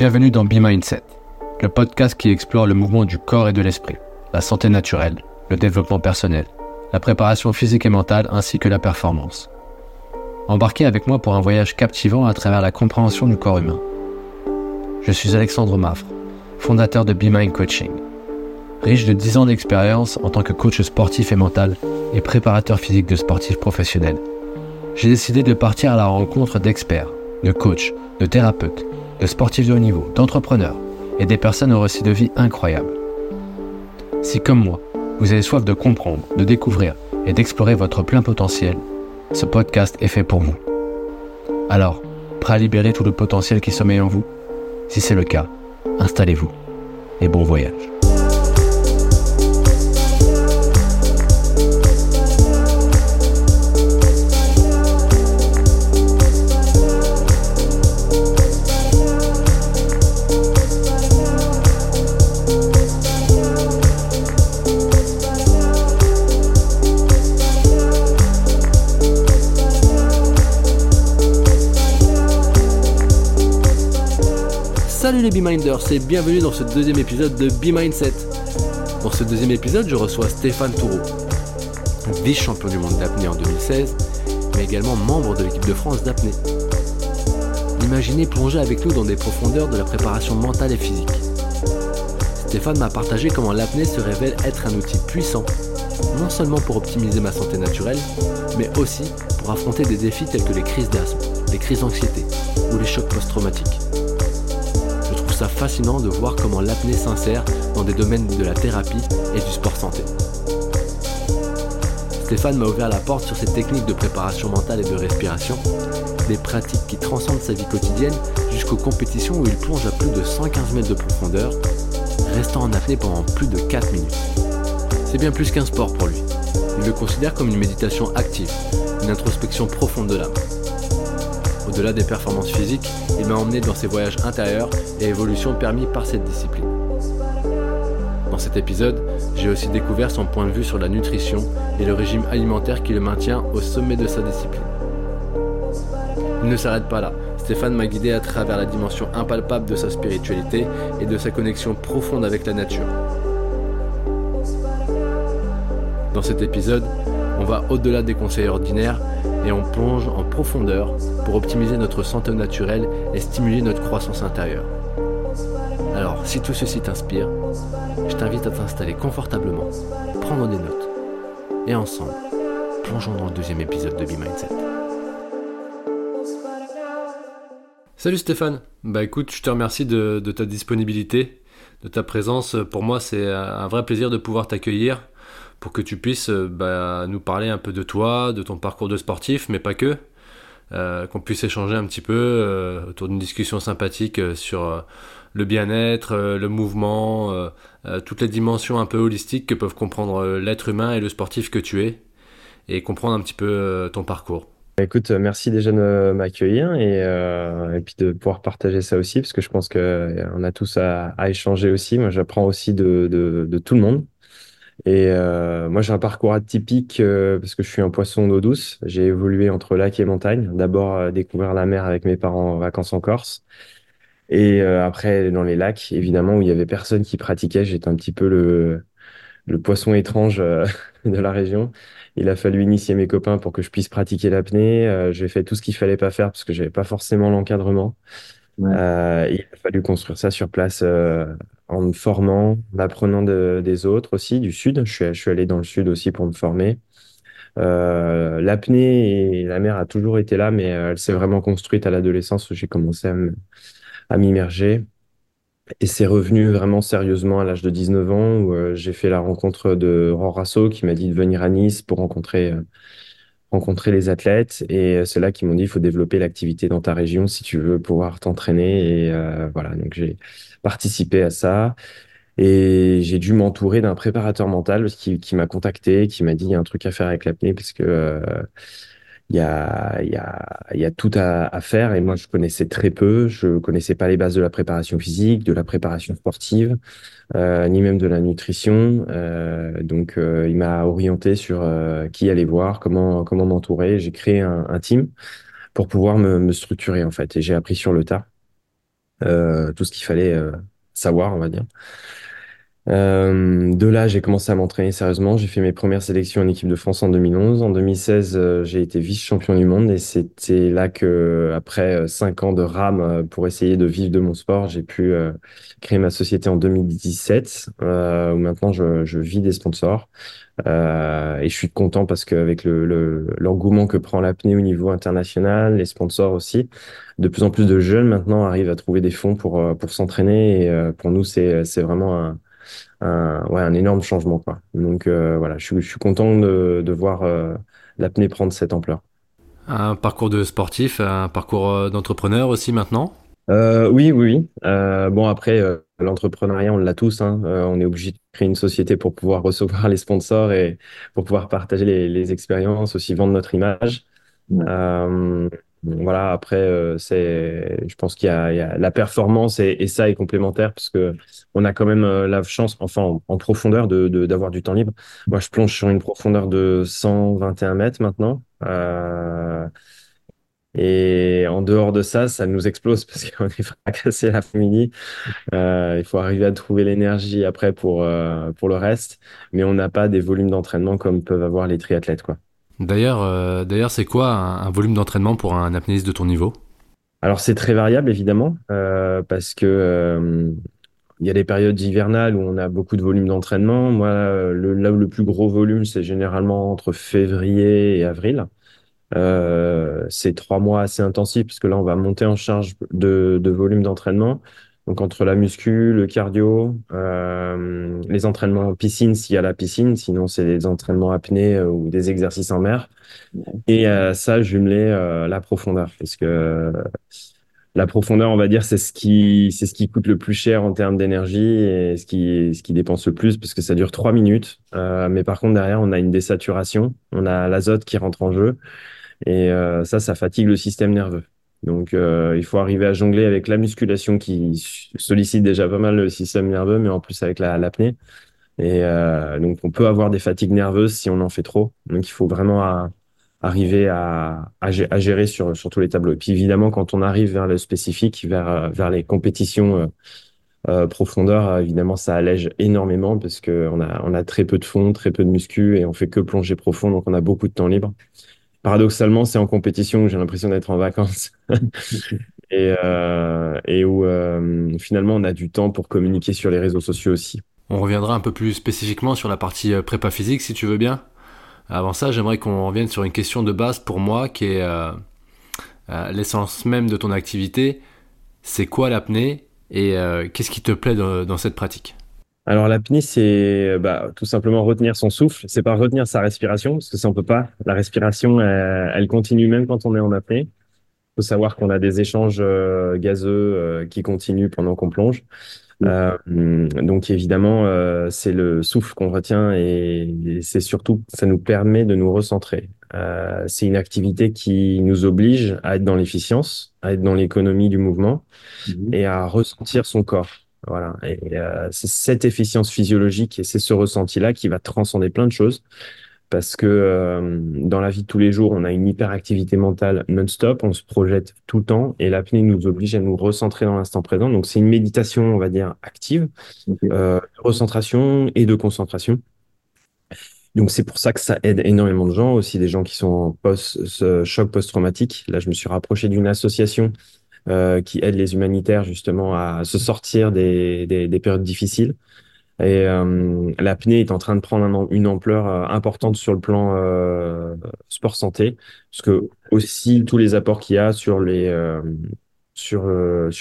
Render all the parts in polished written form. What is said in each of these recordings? Bienvenue dans Be Mindset, le podcast qui explore le mouvement du corps et de l'esprit, la santé naturelle, le développement personnel, la préparation physique et mentale ainsi que la performance. Embarquez avec moi pour un voyage captivant à travers la compréhension du corps humain. Je suis Alexandre Maffre, fondateur de Be Mind Coaching. Riche de 10 ans d'expérience en tant que coach sportif et mental et préparateur physique de sportifs professionnels, j'ai décidé de partir à la rencontre d'experts, de coachs, de thérapeutes, de sportifs de haut niveau, d'entrepreneurs et des personnes au récit de vie incroyable. Si comme moi, vous avez soif de comprendre, de découvrir et d'explorer votre plein potentiel, ce podcast est fait pour vous. Alors, prêt à libérer tout le potentiel qui sommeille en vous ? Si c'est le cas, installez-vous et bon voyage. Salut les Be Minders et bienvenue dans ce deuxième épisode de Be Mindset. Dans ce deuxième épisode, je reçois Stéphane Tourreau, vice-champion du monde d'apnée en 2016, mais également membre de l'équipe de France d'apnée. Imaginez plonger avec nous dans des profondeurs de la préparation mentale et physique. Stéphane m'a partagé comment l'apnée se révèle être un outil puissant, non seulement pour optimiser ma santé naturelle, mais aussi pour affronter des défis tels que les crises d'asthme, les crises d'anxiété ou les chocs post-traumatiques. Fascinant de voir comment l'apnée s'insère dans des domaines de la thérapie et du sport santé. Stéphane m'a ouvert la porte sur ses techniques de préparation mentale et de respiration, des pratiques qui transcendent sa vie quotidienne jusqu'aux compétitions où il plonge à plus de 115 mètres de profondeur, restant en apnée pendant plus de 4 minutes. C'est bien plus qu'un sport pour lui. Il le considère comme une méditation active, une introspection profonde de l'âme. Au-delà des performances physiques, il m'a emmené dans ses voyages intérieurs et évolutions permis par cette discipline. Dans cet épisode, j'ai aussi découvert son point de vue sur la nutrition et le régime alimentaire qui le maintient au sommet de sa discipline. Il ne s'arrête pas là. Stéphane m'a guidé à travers la dimension impalpable de sa spiritualité et de sa connexion profonde avec la nature. Dans cet épisode, on va au-delà des conseils ordinaires et on plonge en profondeur pour optimiser notre santé naturelle et stimuler notre croissance intérieure. Alors, si tout ceci t'inspire, je t'invite à t'installer confortablement, prendre des notes et ensemble, plongeons dans le deuxième épisode de Be Mindset. Salut Stéphane, écoute, je te remercie de ta disponibilité, de ta présence. Pour moi, c'est un vrai plaisir de pouvoir t'accueillir pour que tu puisses nous parler un peu de toi, de ton parcours de sportif, mais pas que. Qu'on puisse échanger un petit peu autour d'une discussion sympathique sur le bien-être, le mouvement, toutes les dimensions un peu holistiques que peuvent comprendre l'être humain et le sportif que tu es, et comprendre un petit peu ton parcours. Écoute, merci déjà de m'accueillir et puis de pouvoir partager ça aussi, parce que je pense qu'on a tous à échanger aussi. Moi, j'apprends aussi de tout le monde. Et moi, j'ai un parcours atypique parce que je suis un poisson d'eau douce. J'ai évolué entre lac et montagne. D'abord, découvrir la mer avec mes parents en vacances en Corse. Et après, dans les lacs, évidemment, où il y avait personne qui pratiquait. J'étais un petit peu le poisson étrange de la région. Il a fallu initier mes copains pour que je puisse pratiquer l'apnée. J'ai fait tout ce qu'il fallait pas faire parce que j'avais pas forcément l'encadrement. Ouais. Il a fallu construire ça sur place en me formant, en apprenant des autres aussi, du sud. Je suis allé dans le sud aussi pour me former. L'apnée et la mer a toujours été là, mais elle s'est vraiment construite à l'adolescence où j'ai commencé à m'immerger. Et c'est revenu vraiment sérieusement à l'âge de 19 ans où j'ai fait la rencontre de Rorasso qui m'a dit de venir à Nice pour rencontrer les athlètes, et c'est là qu'ils m'ont dit il faut développer l'activité dans ta région si tu veux pouvoir t'entraîner, et voilà, donc j'ai participé à ça et j'ai dû m'entourer d'un préparateur mental qui m'a contacté, qui m'a dit il y a un truc à faire avec l'apnée parce que il y a tout à faire, et moi je connaissais très peu, je connaissais pas les bases de la préparation physique, de la préparation sportive, ni même de la nutrition, donc il m'a orienté sur qui aller voir, comment m'entourer. J'ai créé un team pour pouvoir me structurer en fait, et j'ai appris sur le tas. tout ce qu'il fallait savoir, on va dire. De là, j'ai commencé à m'entraîner sérieusement. J'ai fait mes premières sélections en équipe de France en 2011. En 2016, j'ai été vice-champion du monde et c'était là que, après 5 ans de rame pour essayer de vivre de mon sport, j'ai pu créer ma société en 2017 où maintenant je vis des sponsors. Et je suis content parce qu'avec l'engouement que prend l'apnée au niveau international, les sponsors aussi, de plus en plus de jeunes maintenant arrivent à trouver des fonds pour s'entraîner. Et pour nous, c'est vraiment un énorme changement, quoi. Donc voilà, je suis content de voir l'apnée prendre cette ampleur. Un parcours de sportif, un parcours d'entrepreneur aussi maintenant. Oui. Bon, après, l'entrepreneuriat, on l'a tous, hein. On est obligé de créer une société pour pouvoir recevoir les sponsors et pour pouvoir partager les expériences, aussi vendre notre image. Voilà, après, je pense qu'il y a la performance et ça est complémentaire parce que on a quand même la chance, enfin, en profondeur, d'avoir du temps libre. Moi, je plonge sur une profondeur de 121 mètres maintenant. Et en dehors de ça, ça nous explose parce qu'on est fracassé l'après-midi. Il faut arriver à trouver l'énergie après pour le reste, mais on n'a pas des volumes d'entraînement comme peuvent avoir les triathlètes, quoi. D'ailleurs, c'est quoi un volume d'entraînement pour un apnéiste de ton niveau? Alors, c'est très variable, évidemment, parce que il y a des périodes hivernales où on a beaucoup de volume d'entraînement. Moi, là où le plus gros volume, c'est généralement entre février et avril. C'est 3 mois assez intensifs parce que là on va monter en charge de volume d'entraînement, donc entre la muscu, le cardio, les entraînements en piscine s'il y a la piscine, sinon c'est des entraînements apnée ou des exercices en mer, et ça jumelé la profondeur, parce que la profondeur, on va dire, c'est ce qui coûte le plus cher en termes d'énergie et ce qui dépense le plus parce que ça dure 3 minutes, mais par contre derrière on a une désaturation, on a l'azote qui rentre en jeu. Et ça fatigue le système nerveux. Donc, il faut arriver à jongler avec la musculation qui sollicite déjà pas mal le système nerveux, mais en plus avec l'apnée. Et donc, on peut avoir des fatigues nerveuses si on en fait trop. Donc, il faut vraiment arriver à gérer sur tous les tableaux. Et puis, évidemment, quand on arrive vers le spécifique, vers les compétitions profondeur, évidemment, ça allège énormément parce qu'on a très peu de fond, très peu de muscu et on fait que plonger profond. Donc, on a beaucoup de temps libre. Paradoxalement, c'est en compétition où j'ai l'impression d'être en vacances et où finalement on a du temps pour communiquer sur les réseaux sociaux aussi. On reviendra un peu plus spécifiquement sur la partie prépa physique si tu veux bien. Avant ça, j'aimerais qu'on revienne sur une question de base pour moi qui est l'essence même de ton activité. C'est quoi l'apnée et qu'est-ce qui te plaît dans cette pratique ? Alors l'apnée, c'est tout simplement retenir son souffle. C'est pas retenir sa respiration, parce que ça on peut pas. La respiration, elle continue même quand on est en apnée. Il faut savoir qu'on a des échanges gazeux qui continuent pendant qu'on plonge. Donc évidemment, c'est le souffle qu'on retient et c'est surtout, ça nous permet de nous recentrer. C'est une activité qui nous oblige à être dans l'efficience, à être dans l'économie du mouvement et à ressentir son corps. Voilà, et c'est cette efficience physiologique et c'est ce ressenti-là qui va transcender plein de choses parce que dans la vie de tous les jours, on a une hyperactivité mentale non-stop, on se projette tout le temps et l'apnée nous oblige à nous recentrer dans l'instant présent. Donc, c'est une méditation, on va dire, active, de recentration et de concentration. Donc, c'est pour ça que ça aide énormément de gens, aussi des gens qui sont en choc post-traumatique. Là, je me suis rapproché d'une association qui aide les humanitaires justement à se sortir des périodes difficiles. Et l'apnée est en train de prendre une ampleur importante sur le plan sport santé, parce que aussi tous les apports qu'il y a sur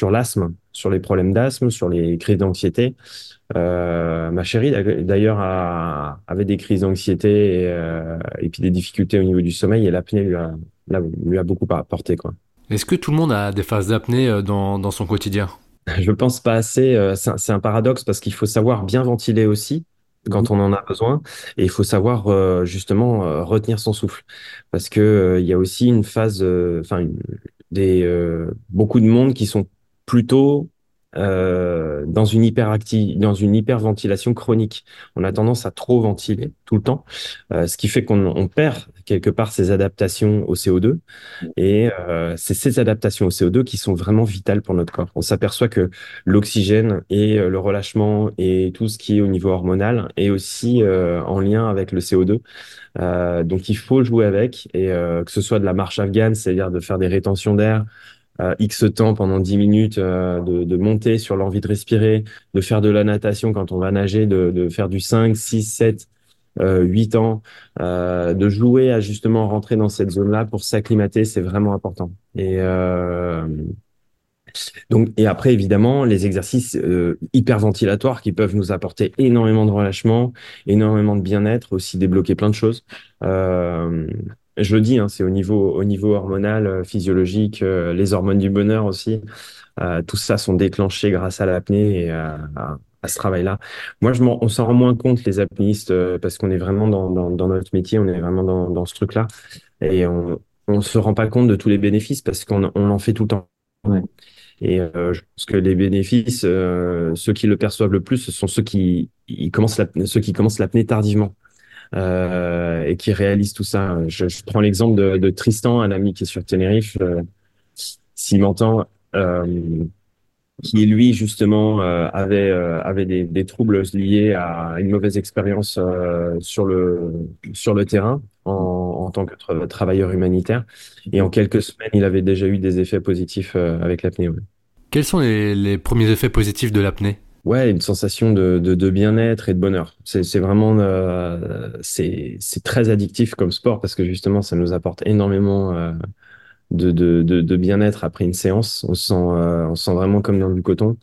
l'asthme, sur les problèmes d'asthme, sur les crises d'anxiété. Ma chérie d'ailleurs avait des crises d'anxiété et puis des difficultés au niveau du sommeil, et l'apnée lui a beaucoup apporté, quoi. Est-ce que tout le monde a des phases d'apnée dans son quotidien ? Je pense pas assez. C'est un paradoxe parce qu'il faut savoir bien ventiler aussi quand on en a besoin, et il faut savoir justement retenir son souffle parce que il y a aussi une phase, beaucoup de monde qui sont plutôt dans une hyperventilation chronique. On a tendance à trop ventiler tout le temps, ce qui fait qu'on perd quelque part ces adaptations au CO2. Et c'est ces adaptations au CO2 qui sont vraiment vitales pour notre corps. On s'aperçoit que l'oxygène et le relâchement et tout ce qui est au niveau hormonal est aussi en lien avec le CO2. Donc il faut jouer avec, et que ce soit de la marche afghane, c'est-à-dire de faire des rétentions d'air, X temps pendant 10 minutes, de monter sur l'envie de respirer, de faire de la natation quand on va nager, de faire du 5, 6, 7, 8 ans, de jouer à justement rentrer dans cette zone-là pour s'acclimater, c'est vraiment important. Et après, évidemment, les exercices hyperventilatoires qui peuvent nous apporter énormément de relâchement, énormément de bien-être, aussi débloquer plein de choses. Je le dis, hein, c'est au niveau hormonal, physiologique, les hormones du bonheur aussi. Tout ça sont déclenchés grâce à l'apnée et à ce travail-là. Moi, on s'en rend moins compte, les apnéistes, parce qu'on est vraiment dans notre métier, on est vraiment dans ce truc-là. Et on ne se rend pas compte de tous les bénéfices parce qu'on en fait tout le temps. Ouais. Et je pense que les bénéfices, ceux qui le perçoivent le plus, ce sont ceux qui commencent l'apnée tardivement. Et qui réalise tout ça. Je prends l'exemple de Tristan, un ami qui est sur Tenerife, s'il m'entend, qui lui justement avait des troubles liés à une mauvaise expérience sur le terrain en tant que travailleur humanitaire. Et en quelques semaines, il avait déjà eu des effets positifs avec l'apnée. Ouais. Quels sont les premiers effets positifs de l'apnée ? Ouais, une sensation de bien-être et de bonheur. C'est vraiment c'est très addictif comme sport parce que justement ça nous apporte énormément de bien-être après une séance. On se sent vraiment comme dans du coton.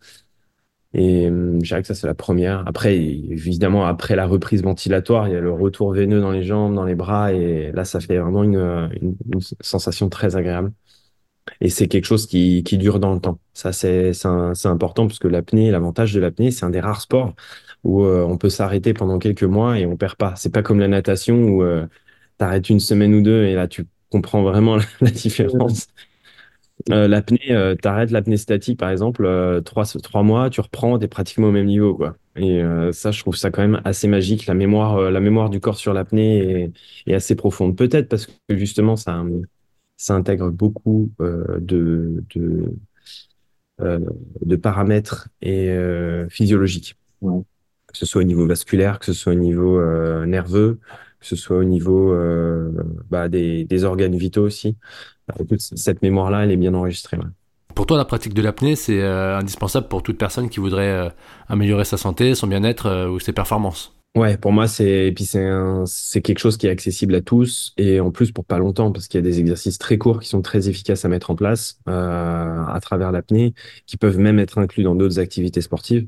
Et je dirais que ça c'est la première. Après, évidemment, après la reprise ventilatoire, il y a le retour veineux dans les jambes, dans les bras, et là ça fait vraiment une sensation très agréable. Et c'est quelque chose qui dure dans le temps. Ça, c'est important parce que l'apnée, l'avantage de l'apnée, c'est un des rares sports où on peut s'arrêter pendant quelques mois et on perd pas. C'est pas comme la natation où t'arrêtes une semaine ou deux et là, tu comprends vraiment la différence. L'apnée, t'arrêtes l'apnée statique, par exemple, 3 mois, tu reprends, t'es pratiquement au même niveau, quoi. Et ça, je trouve ça quand même assez magique. La mémoire du corps sur l'apnée est assez profonde. Peut-être parce que justement, ça intègre beaucoup de paramètres et physiologiques, ouais. Que ce soit au niveau vasculaire, que ce soit au niveau nerveux, que ce soit au niveau des organes vitaux aussi. Toute cette mémoire-là, elle est bien enregistrée. Ouais. Pour toi, la pratique de l'apnée, c'est indispensable pour toute personne qui voudrait améliorer sa santé, son bien-être ou ses performances. Ouais, pour moi, c'est quelque chose qui est accessible à tous et en plus pour pas longtemps parce qu'il y a des exercices très courts qui sont très efficaces à mettre en place à travers l'apnée, qui peuvent même être inclus dans d'autres activités sportives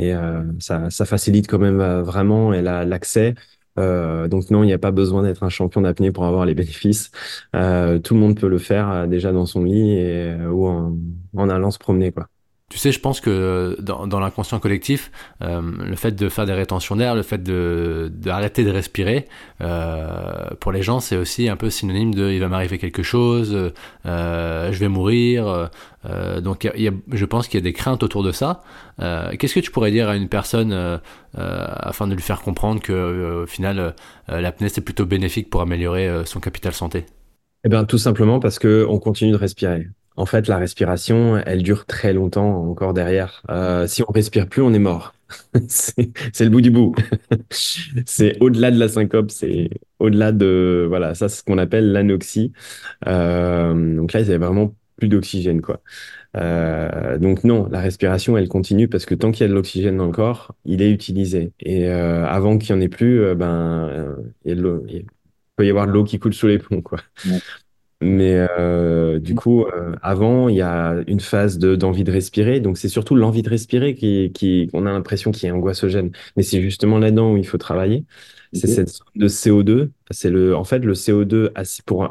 et ça facilite quand même vraiment et l'accès. Donc non, il n'y a pas besoin d'être un champion d'apnée pour avoir les bénéfices. Tout le monde peut le faire déjà dans son lit ou en allant se promener, quoi. Tu sais, je pense que dans l'inconscient collectif, le fait de faire des rétentions d'air, le fait d'arrêter de respirer, pour les gens, c'est aussi un peu synonyme de « il va m'arriver quelque chose »,« je vais mourir ». Donc, je pense qu'il y a des craintes autour de ça. Qu'est-ce que tu pourrais dire à une personne afin de lui faire comprendre que, au final, l'apnée, c'est plutôt bénéfique pour améliorer son capital santé ? Eh bien, tout simplement parce qu'on continue de respirer. En fait, la respiration, elle dure très longtemps encore derrière. Si on respire plus, on est mort. C'est le bout du bout. C'est au-delà de la syncope, c'est au-delà de... Voilà, ça, c'est ce qu'on appelle l'anoxie. Donc là, il y avait vraiment plus d'oxygène, quoi. Donc non, la respiration, elle continue parce que tant qu'il y a de l'oxygène dans le corps, il est utilisé. Et avant qu'il n'y en ait plus, il peut y avoir de l'eau qui coule sous les ponts, quoi. Ouais. Mais du coup, avant, il y a une phase d'envie de respirer. Donc, c'est surtout l'envie de respirer on a l'impression qui est angoissogène. Mais c'est justement là-dedans où il faut travailler. C'est cette sorte de CO2. C'est en fait, le CO2,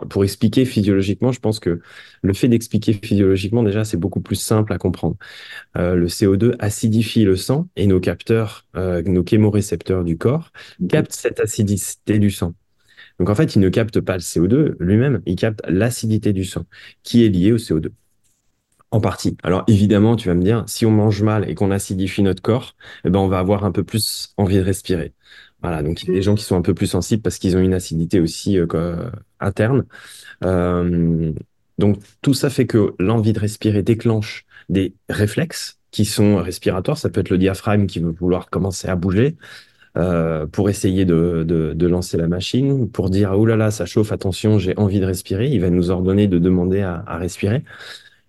pour expliquer physiologiquement, je pense que le fait d'expliquer physiologiquement, déjà, c'est beaucoup plus simple à comprendre. Le CO2 acidifie le sang et nos capteurs, nos chémorécepteurs du corps captent cette acidité du sang. Donc, en fait, il ne capte pas le CO2 lui-même, il capte l'acidité du sang qui est liée au CO2. En partie. Alors évidemment, tu vas me dire, si on mange mal et qu'on acidifie notre corps, eh ben, on va avoir un peu plus envie de respirer. Voilà, donc il y a des gens qui sont un peu plus sensibles parce qu'ils ont une acidité aussi interne. Donc tout ça fait que l'envie de respirer déclenche des réflexes qui sont respiratoires. Ça peut être le diaphragme qui veut vouloir commencer à bouger pour essayer de lancer la machine, pour dire « Oh là là, ça chauffe, attention, j'ai envie de respirer ». Il va nous ordonner de demander à respirer.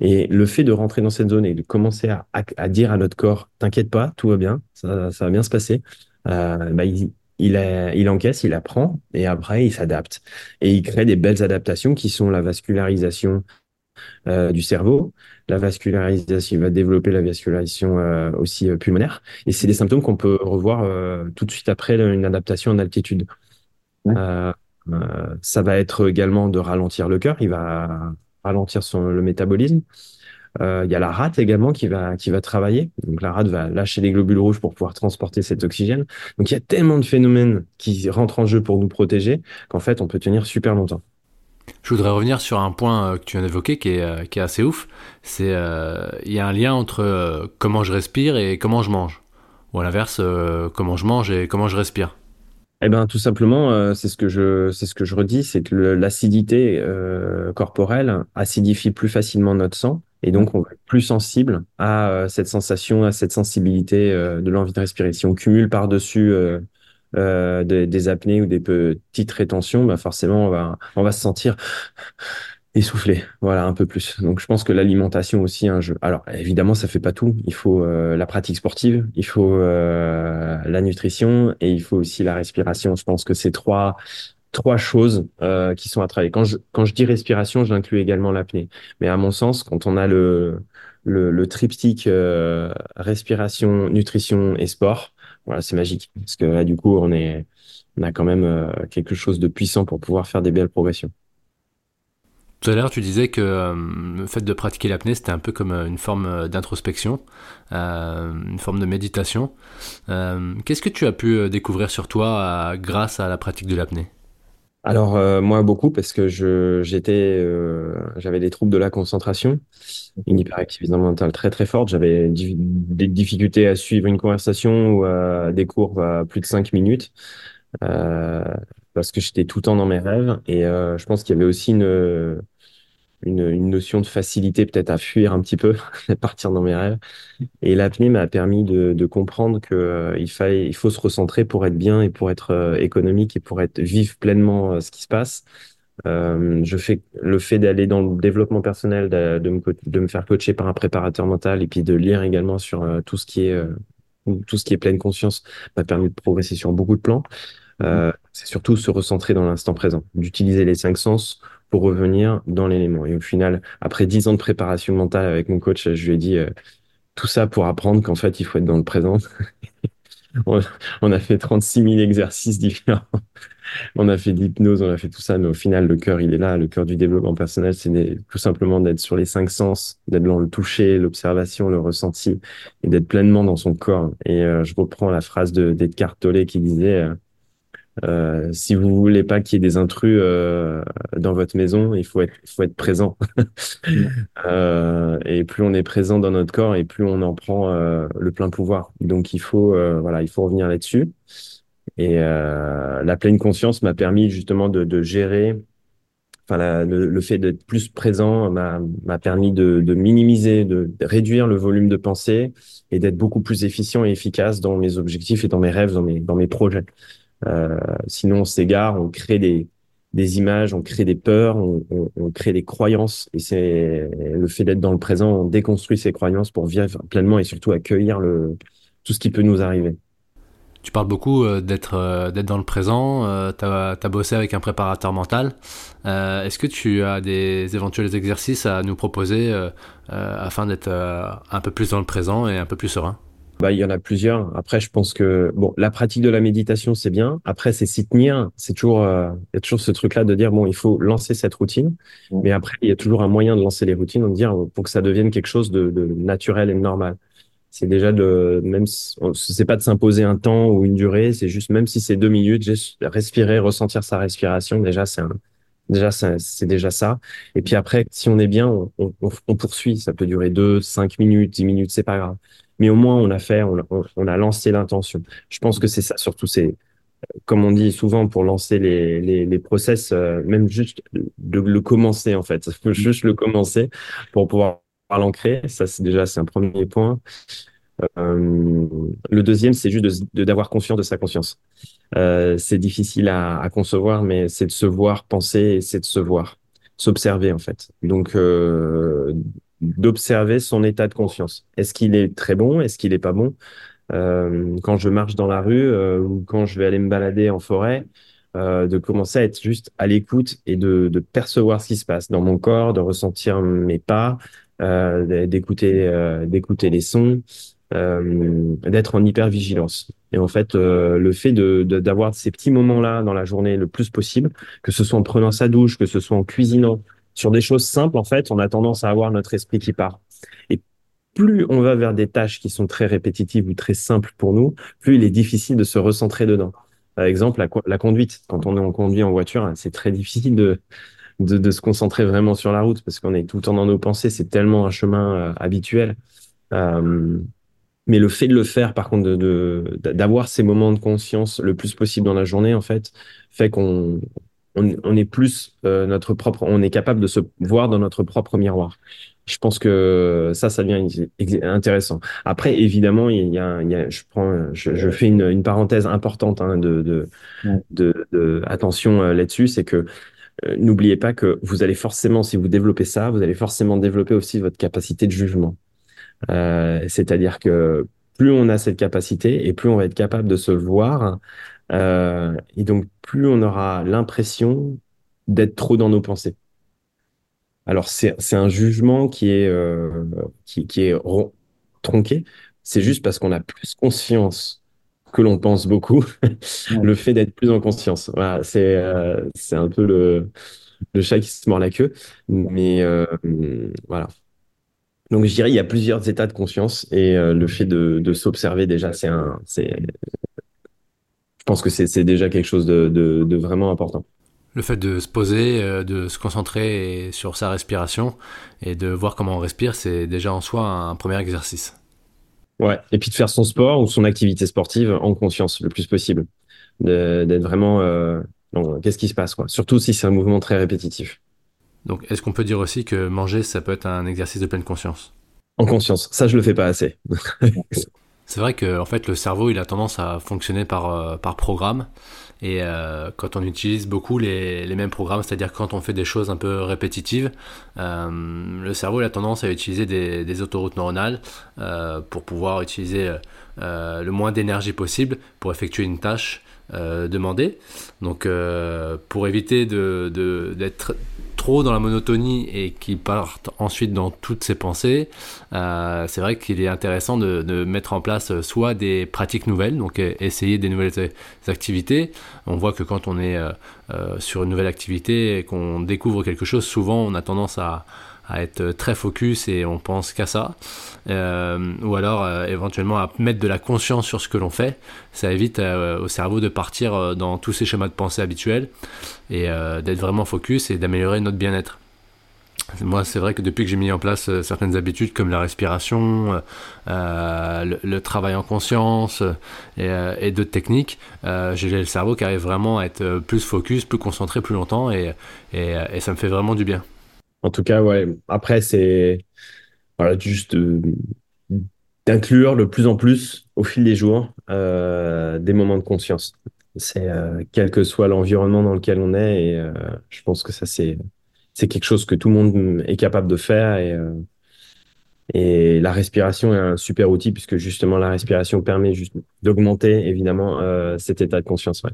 Et le fait de rentrer dans cette zone et de commencer à dire à notre corps « T'inquiète pas, tout va bien, ça va bien se passer », bah, il encaisse, il apprend et après il s'adapte. Et il crée des belles adaptations qui sont la vascularisation du cerveau, la vascularisation, il va développer la vascularisation aussi pulmonaire. Et c'est des symptômes qu'on peut revoir tout de suite après une adaptation en altitude. Ouais. Ça va être également de ralentir le cœur, il va ralentir le métabolisme. Il y a la rate également qui va travailler. Donc la rate va lâcher des globules rouges pour pouvoir transporter cet oxygène. Donc il y a tellement de phénomènes qui rentrent en jeu pour nous protéger qu'en fait on peut tenir super longtemps. Je voudrais revenir sur un point que tu viens d'évoquer qui est assez ouf. C'est il y a un lien entre comment je respire et comment je mange. Ou à l'inverse, comment je mange et comment je respire. Eh ben, tout simplement, c'est ce que je redis, c'est que l'acidité corporelle acidifie plus facilement notre sang et donc on va être plus sensible à cette sensation, à cette sensibilité de l'envie de respirer. Si on cumule par-dessus des apnées ou des petites rétentions, bah forcément on va se sentir essoufflé, voilà, un peu plus. Donc je pense que l'alimentation aussi est un jeu. Alors évidemment ça fait pas tout, il faut la pratique sportive, il faut la nutrition et il faut aussi la respiration. Je pense que c'est trois choses qui sont à travailler. Quand je dis respiration, j'inclus également l'apnée. Mais à mon sens, quand on a le triptyque respiration, nutrition et sport, voilà, c'est magique. Parce que là du coup, on a quand même quelque chose de puissant pour pouvoir faire des belles progressions. Tout à l'heure, tu disais que le fait de pratiquer l'apnée, c'était un peu comme une forme d'introspection, une forme de méditation. Qu'est-ce que tu as pu découvrir sur toi grâce à la pratique de l'apnée ? Alors moi beaucoup, parce que j'avais des troubles de la concentration, une hyperactivité mentale très très forte. J'avais des difficultés à suivre une conversation ou des cours à plus de 5 minutes. Parce que j'étais tout le temps dans mes rêves et je pense qu'il y avait aussi une notion de facilité peut-être à fuir un petit peu, à partir dans mes rêves. Et l'apnée m'a permis de comprendre que il faut se recentrer pour être bien et pour être économique et pour vivre pleinement ce qui se passe. Je fais le fait d'aller dans le développement personnel, de me faire coacher par un préparateur mental et puis de lire également sur tout ce qui est pleine conscience m'a permis de progresser sur beaucoup de plans. C'est surtout se recentrer dans l'instant présent, d'utiliser les 5 sens pour revenir dans l'élément. Et au final, après 10 ans de préparation mentale avec mon coach, je lui ai dit tout ça pour apprendre qu'en fait, il faut être dans le présent. On a fait 36 000 exercices différents. On a fait de l'hypnose, on a fait tout ça, mais au final, le cœur, il est là. Le cœur du développement personnel, c'est tout simplement d'être sur les 5 sens, d'être dans le toucher, l'observation, le ressenti, et d'être pleinement dans son corps. Et je reprends la phrase d'Edgar Tolle qui disait... si vous voulez pas qu'il y ait des intrus dans votre maison, il faut être présent. Et plus on est présent dans notre corps, et plus on en prend le plein pouvoir. Donc il faut revenir là-dessus. Et la pleine conscience m'a permis justement de gérer. Enfin, le fait d'être plus présent m'a permis de minimiser, de réduire le volume de pensée et d'être beaucoup plus efficient et efficace dans mes objectifs et dans mes rêves, dans mes projets. Sinon on s'égare, on crée des images, on crée des peurs, on crée des croyances et c'est le fait d'être dans le présent, on déconstruit ces croyances pour vivre pleinement et surtout accueillir tout ce qui peut nous arriver. Tu parles beaucoup d'être dans le présent, t'as bossé avec un préparateur mental, est-ce que tu as des éventuels exercices à nous proposer afin d'être un peu plus dans le présent et un peu plus serein ? Bah, il y en a plusieurs. Après, je pense que la pratique de la méditation, c'est bien. Après, c'est s'y tenir. C'est toujours, il y a toujours ce truc-là de dire, il faut lancer cette routine. Mais après, il y a toujours un moyen de lancer les routines, de dire, pour que ça devienne quelque chose de naturel et de normal. C'est déjà même, c'est pas de s'imposer un temps ou une durée. C'est juste, même si c'est 2 minutes, juste respirer, ressentir sa respiration. Déjà, Déjà, c'est déjà ça. Et puis après, si on est bien, on poursuit. Ça peut durer 2, 5 minutes, 10 minutes, c'est pas grave. Mais au moins, on a fait, on a lancé l'intention. Je pense que c'est ça, surtout, c'est, comme on dit souvent, pour lancer les process, même juste le commencer, en fait. Il faut juste le commencer pour pouvoir l'ancrer. Ça, c'est déjà, c'est un premier point. Le deuxième, c'est juste d'avoir conscience de sa conscience. C'est difficile à concevoir, mais c'est de se voir penser, et c'est de se voir, s'observer en fait. Donc, d'observer son état de conscience. Est-ce qu'il est très bon? Est-ce qu'il est pas bon? Quand je marche dans la rue ou quand je vais aller me balader en forêt, de commencer à être juste à l'écoute et de percevoir ce qui se passe dans mon corps, de ressentir mes pas, d'écouter les sons, d'être en hypervigilance. Et en fait, le fait d'avoir ces petits moments-là dans la journée le plus possible, que ce soit en prenant sa douche, que ce soit en cuisinant, sur des choses simples, en fait, on a tendance à avoir notre esprit qui part. Et plus on va vers des tâches qui sont très répétitives ou très simples pour nous, plus il est difficile de se recentrer dedans. Par exemple, la conduite. Quand on conduit en voiture, c'est très difficile de se concentrer vraiment sur la route parce qu'on est tout le temps dans nos pensées. C'est tellement un chemin habituel. Mais le fait de le faire, par contre, d'avoir ces moments de conscience le plus possible dans la journée, en fait, fait qu'on est plus on est capable de se voir dans notre propre miroir. Je pense que ça devient intéressant. Après, évidemment, je fais une parenthèse importante, hein, attention là-dessus, c'est que n'oubliez pas que vous allez forcément, si vous développez ça, vous allez forcément développer aussi votre capacité de jugement. C'est-à-dire que plus on a cette capacité et plus on va être capable de se voir, et donc plus on aura l'impression d'être trop dans nos pensées. Alors c'est un jugement qui est tronqué, c'est juste parce qu'on a plus conscience que l'on pense beaucoup, le fait d'être plus en conscience. Voilà, c'est un peu le chat qui se mord la queue, mais voilà. Donc, je dirais il y a plusieurs états de conscience et le fait de s'observer déjà, je pense que c'est déjà quelque chose de vraiment important. Le fait de se poser, de se concentrer sur sa respiration et de voir comment on respire, c'est déjà en soi un premier exercice. Ouais, et puis de faire son sport ou son activité sportive en conscience le plus possible. D'être vraiment... qu'est-ce qui se passe, quoi. Surtout si c'est un mouvement très répétitif. Donc, est-ce qu'on peut dire aussi que manger, ça peut être un exercice de pleine conscience? En conscience, ça, je le fais pas assez. C'est vrai que, en fait, le cerveau, il a tendance à fonctionner par programme. Et quand on utilise beaucoup les mêmes programmes, c'est-à-dire quand on fait des choses un peu répétitives, le cerveau, il a tendance à utiliser des autoroutes neuronales pour pouvoir utiliser le moins d'énergie possible pour effectuer une tâche demandée. Donc, pour éviter d'être trop dans la monotonie et qui partent ensuite dans toutes ses pensées, c'est vrai qu'il est intéressant de mettre en place soit des pratiques nouvelles, donc essayer des nouvelles activités. On voit que quand on est sur une nouvelle activité et qu'on découvre quelque chose, souvent on a tendance à être très focus et on pense qu'à ça, ou alors éventuellement à mettre de la conscience sur ce que l'on fait. Ça évite au cerveau de partir dans tous ces schémas de pensée habituels et d'être vraiment focus et d'améliorer notre bien-être. Moi, c'est vrai que depuis que j'ai mis en place certaines habitudes comme la respiration, le travail en conscience et d'autres techniques, j'ai le cerveau qui arrive vraiment à être plus focus, plus concentré, plus longtemps et ça me fait vraiment du bien. En tout cas, ouais. Après, c'est voilà, juste d'inclure le plus en plus au fil des jours des moments de conscience. C'est quel que soit l'environnement dans lequel on est, et je pense que ça c'est quelque chose que tout le monde est capable de faire. Et la respiration est un super outil puisque justement la respiration permet juste d'augmenter évidemment cet état de conscience. Ouais.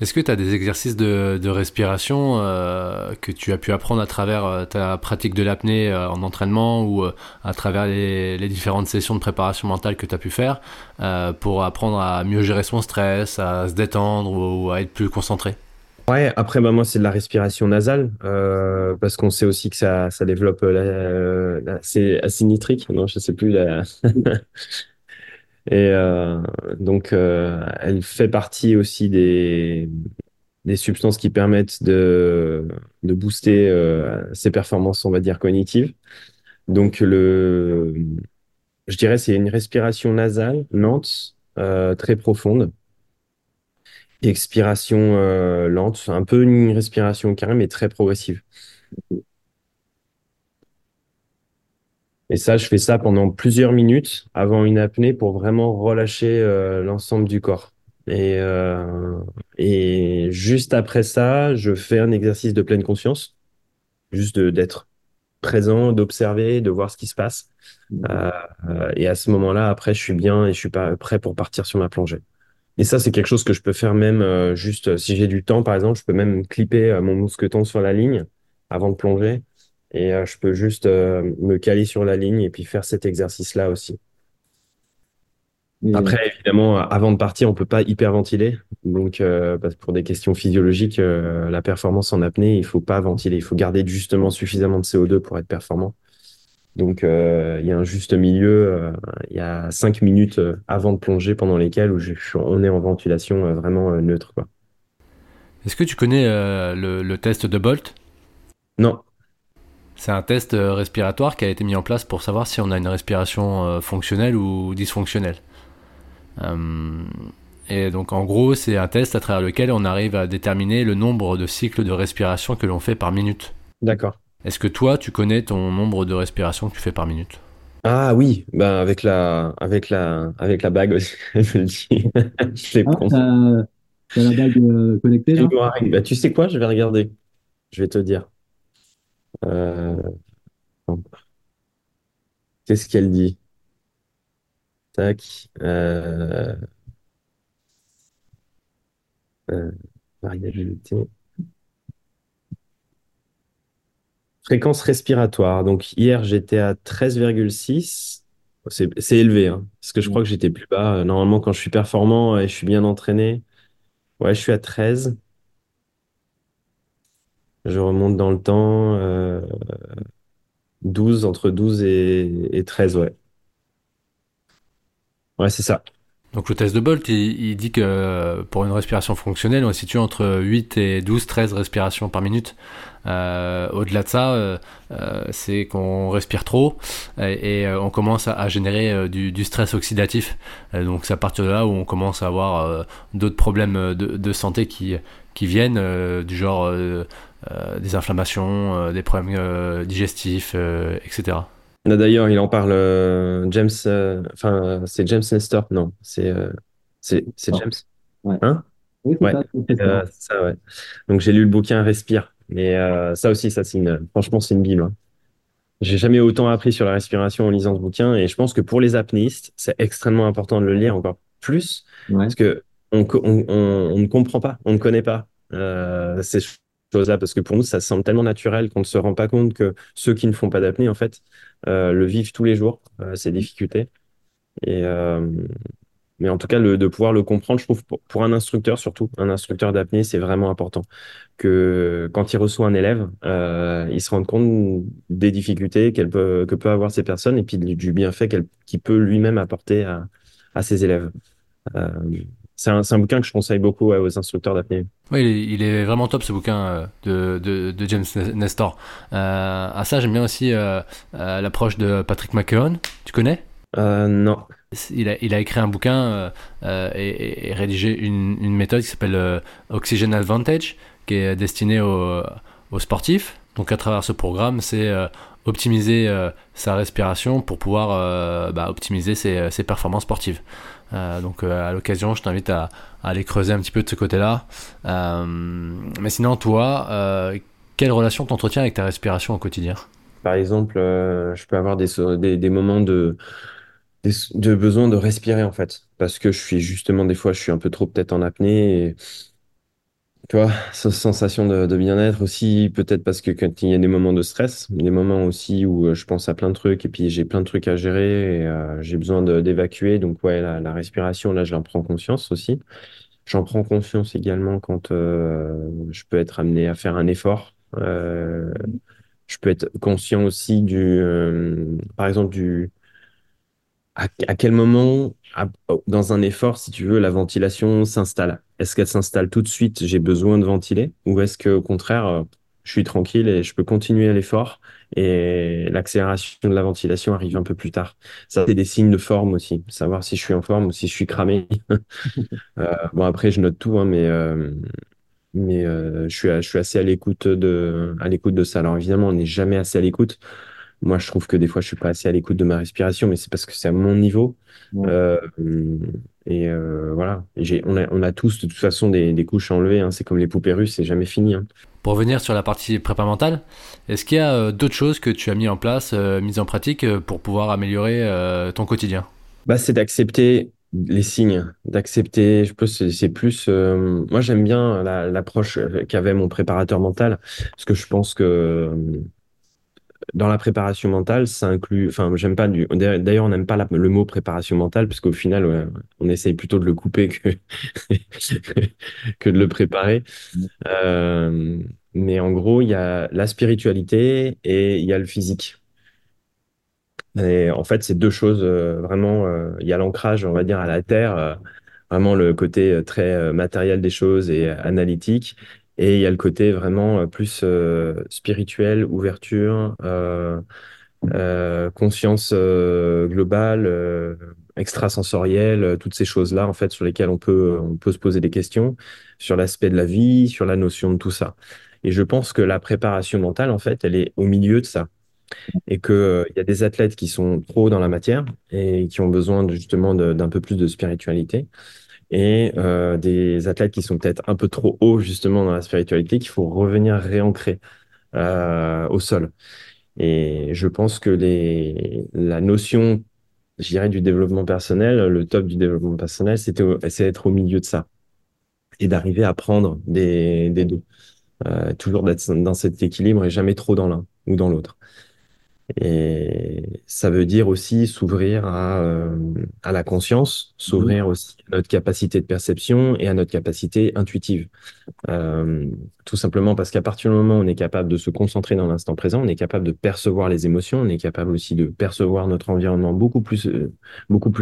Est-ce que tu as des exercices de respiration que tu as pu apprendre à travers ta pratique de l'apnée en entraînement ou à travers les différentes sessions de préparation mentale que tu as pu faire pour apprendre à mieux gérer son stress, à se détendre ou à être plus concentré? Ouais, après moi c'est de la respiration nasale parce qu'on sait aussi que ça développe c'est acide nitrique, non je sais plus la... Et donc, elle fait partie aussi des substances qui permettent de booster ses performances, on va dire, cognitives. Donc, je dirais c'est une respiration nasale, lente, très profonde. Expiration lente, un peu une respiration carrée, mais très progressive. Et ça, je fais ça pendant plusieurs minutes avant une apnée pour vraiment relâcher l'ensemble du corps. Et juste après ça, je fais un exercice de pleine conscience, juste d'être présent, d'observer, de voir ce qui se passe. Et à ce moment-là, après, je suis bien et je suis prêt pour partir sur ma plongée. Et ça, c'est quelque chose que je peux faire même juste si j'ai du temps, par exemple, je peux même clipper mon mousqueton sur la ligne avant de plonger. Et je peux juste me caler sur la ligne et puis faire cet exercice-là aussi. Après, évidemment, avant de partir, on ne peut pas hyperventiler. Donc, parce que pour des questions physiologiques, la performance en apnée, il ne faut pas ventiler. Il faut garder justement suffisamment de CO2 pour être performant. Donc, il y a un juste milieu. Il y a 5 minutes avant de plonger pendant lesquelles on est en ventilation vraiment neutre, quoi. Est-ce que tu connais le test de Bolt ? Non. C'est un test respiratoire qui a été mis en place pour savoir si on a une respiration fonctionnelle ou dysfonctionnelle. Et donc en gros c'est un test à travers lequel on arrive à déterminer le nombre de cycles de respiration que l'on fait par minute. D'accord. Est-ce que toi tu connais ton nombre de respirations que tu fais par minute? Ah oui, ben avec la bague aussi, je le dis. Je les prends. T'as la bague connectée là? Bah, tu sais quoi, je vais regarder. Je vais te dire. Qu'est-ce qu'elle dit? Tac. Variabilité. Fréquence respiratoire. Donc, hier, j'étais à 13,6. C'est élevé, hein, parce que je crois que j'étais plus bas. Normalement, quand je suis performant et je suis bien entraîné, ouais, je suis à 13. Je remonte dans le temps. 12, entre 12 et 13, ouais. Ouais, c'est ça. Donc le test de Bolt, il dit que pour une respiration fonctionnelle, on est situé entre 8 et 12, 13 respirations par minute. Au-delà de ça, c'est qu'on respire trop et on commence à générer du stress oxydatif. Donc c'est à partir de là où on commence à avoir d'autres problèmes de santé qui viennent, du genre des inflammations, des problèmes digestifs, etc. D'ailleurs, il en parle, James, c'est James Nestor, non, c'est James. Ouais. Hein? Oui, c'est ça. C'est ça, ouais. Donc, j'ai lu le bouquin Respire, mais ça aussi, franchement, c'est une bible, hein. J'ai jamais autant appris sur la respiration en lisant ce bouquin, et je pense que pour les apnéistes, c'est extrêmement important de le lire encore plus, parce qu'on ne comprend pas, on ne connaît pas ces choses-là, parce que pour nous, ça semble tellement naturel qu'on ne se rend pas compte que ceux qui ne font pas d'apnée, en fait, le vivent tous les jours, ces difficultés. Mais en tout cas, de pouvoir le comprendre, je trouve, pour un instructeur, surtout un instructeur d'apnée, c'est vraiment important que quand il reçoit un élève, il se rende compte des difficultés que peut avoir ces personnes et puis du bienfait qu'il peut lui-même apporter à ses élèves. C'est un bouquin que je conseille beaucoup aux instructeurs d'apnée. Oui, il est vraiment top ce bouquin de James Nestor. À ça, j'aime bien aussi l'approche de Patrick McKeon. Tu connais ? Non. Il a écrit un bouquin et rédigé une méthode qui s'appelle Oxygen Advantage, qui est destinée aux sportifs. Donc à travers ce programme, c'est optimiser sa respiration pour pouvoir optimiser ses performances sportives. Donc à l'occasion, je t'invite à aller creuser un petit peu de ce côté-là. Mais sinon, toi, quelle relation t'entretiens avec ta respiration au quotidien ? Par exemple, je peux avoir des moments de besoin de respirer, en fait. Parce que des fois, je suis un peu trop peut-être en apnée. Et, tu vois, cette sensation de bien-être aussi, peut-être parce que quand il y a des moments de stress, des moments aussi où je pense à plein de trucs et puis j'ai plein de trucs à gérer et j'ai besoin d'évacuer. Donc ouais, la respiration, là, je l'en prends conscience aussi. J'en prends conscience également quand je peux être amené à faire un effort. Je peux être conscient aussi par exemple, à quel moment, dans un effort, si tu veux, la ventilation s'installe? Est-ce qu'elle s'installe tout de suite, j'ai besoin de ventiler? Ou est-ce qu'au contraire, je suis tranquille et je peux continuer l'effort et l'accélération de la ventilation arrive un peu plus tard? Ça, c'est des signes de forme aussi, savoir si je suis en forme ou si je suis cramé. Bon, après, je note tout, hein, mais je suis assez à l'écoute de ça. Alors évidemment, on n'est jamais assez à l'écoute. Moi, je trouve que des fois, je suis pas assez à l'écoute de ma respiration, mais c'est parce que c'est à mon niveau. Ouais. Voilà. On a tous, de toute façon, des couches à enlever. Hein. C'est comme les poupées russes, c'est jamais fini. Hein. Pour revenir sur la partie prépa mentale, est-ce qu'il y a d'autres choses que tu as mises en pratique pour pouvoir améliorer ton quotidien? C'est d'accepter les signes, d'accepter. Je pense que c'est plus. Moi, j'aime bien l'approche qu'avait mon préparateur mental, parce que je pense que. Dans la préparation mentale, ça inclut. Enfin, j'aime pas du. D'ailleurs, on n'aime pas le mot préparation mentale, parce qu'au final, on essaye plutôt de le couper que de le préparer. Mais en gros, il y a la spiritualité et il y a le physique. Et en fait, c'est deux choses vraiment. Il y a l'ancrage, on va dire, à la terre, vraiment le côté très matériel des choses et analytique. Et il y a le côté vraiment plus spirituel, ouverture, conscience globale, extrasensorielle, toutes ces choses-là en fait sur lesquelles on peut se poser des questions sur l'aspect de la vie, sur la notion de tout ça. Et je pense que la préparation mentale en fait, elle est au milieu de ça. Et que y a des athlètes qui sont trop dans la matière et qui ont besoin d'un peu plus de spiritualité. Et des athlètes qui sont peut-être un peu trop hauts justement dans la spiritualité, qu'il faut revenir réancrer au sol. Et je pense que la notion, je dirais, du développement personnel, le top du développement personnel, c'est être au milieu de ça et d'arriver à prendre des deux. Toujours d'être dans cet équilibre et jamais trop dans l'un ou dans l'autre. Et ça veut dire aussi s'ouvrir à la conscience, s'ouvrir aussi à notre capacité de perception et à notre capacité intuitive. Tout simplement parce qu'à partir du moment où on est capable de se concentrer dans l'instant présent, on est capable de percevoir les émotions, on est capable aussi de percevoir notre environnement beaucoup plus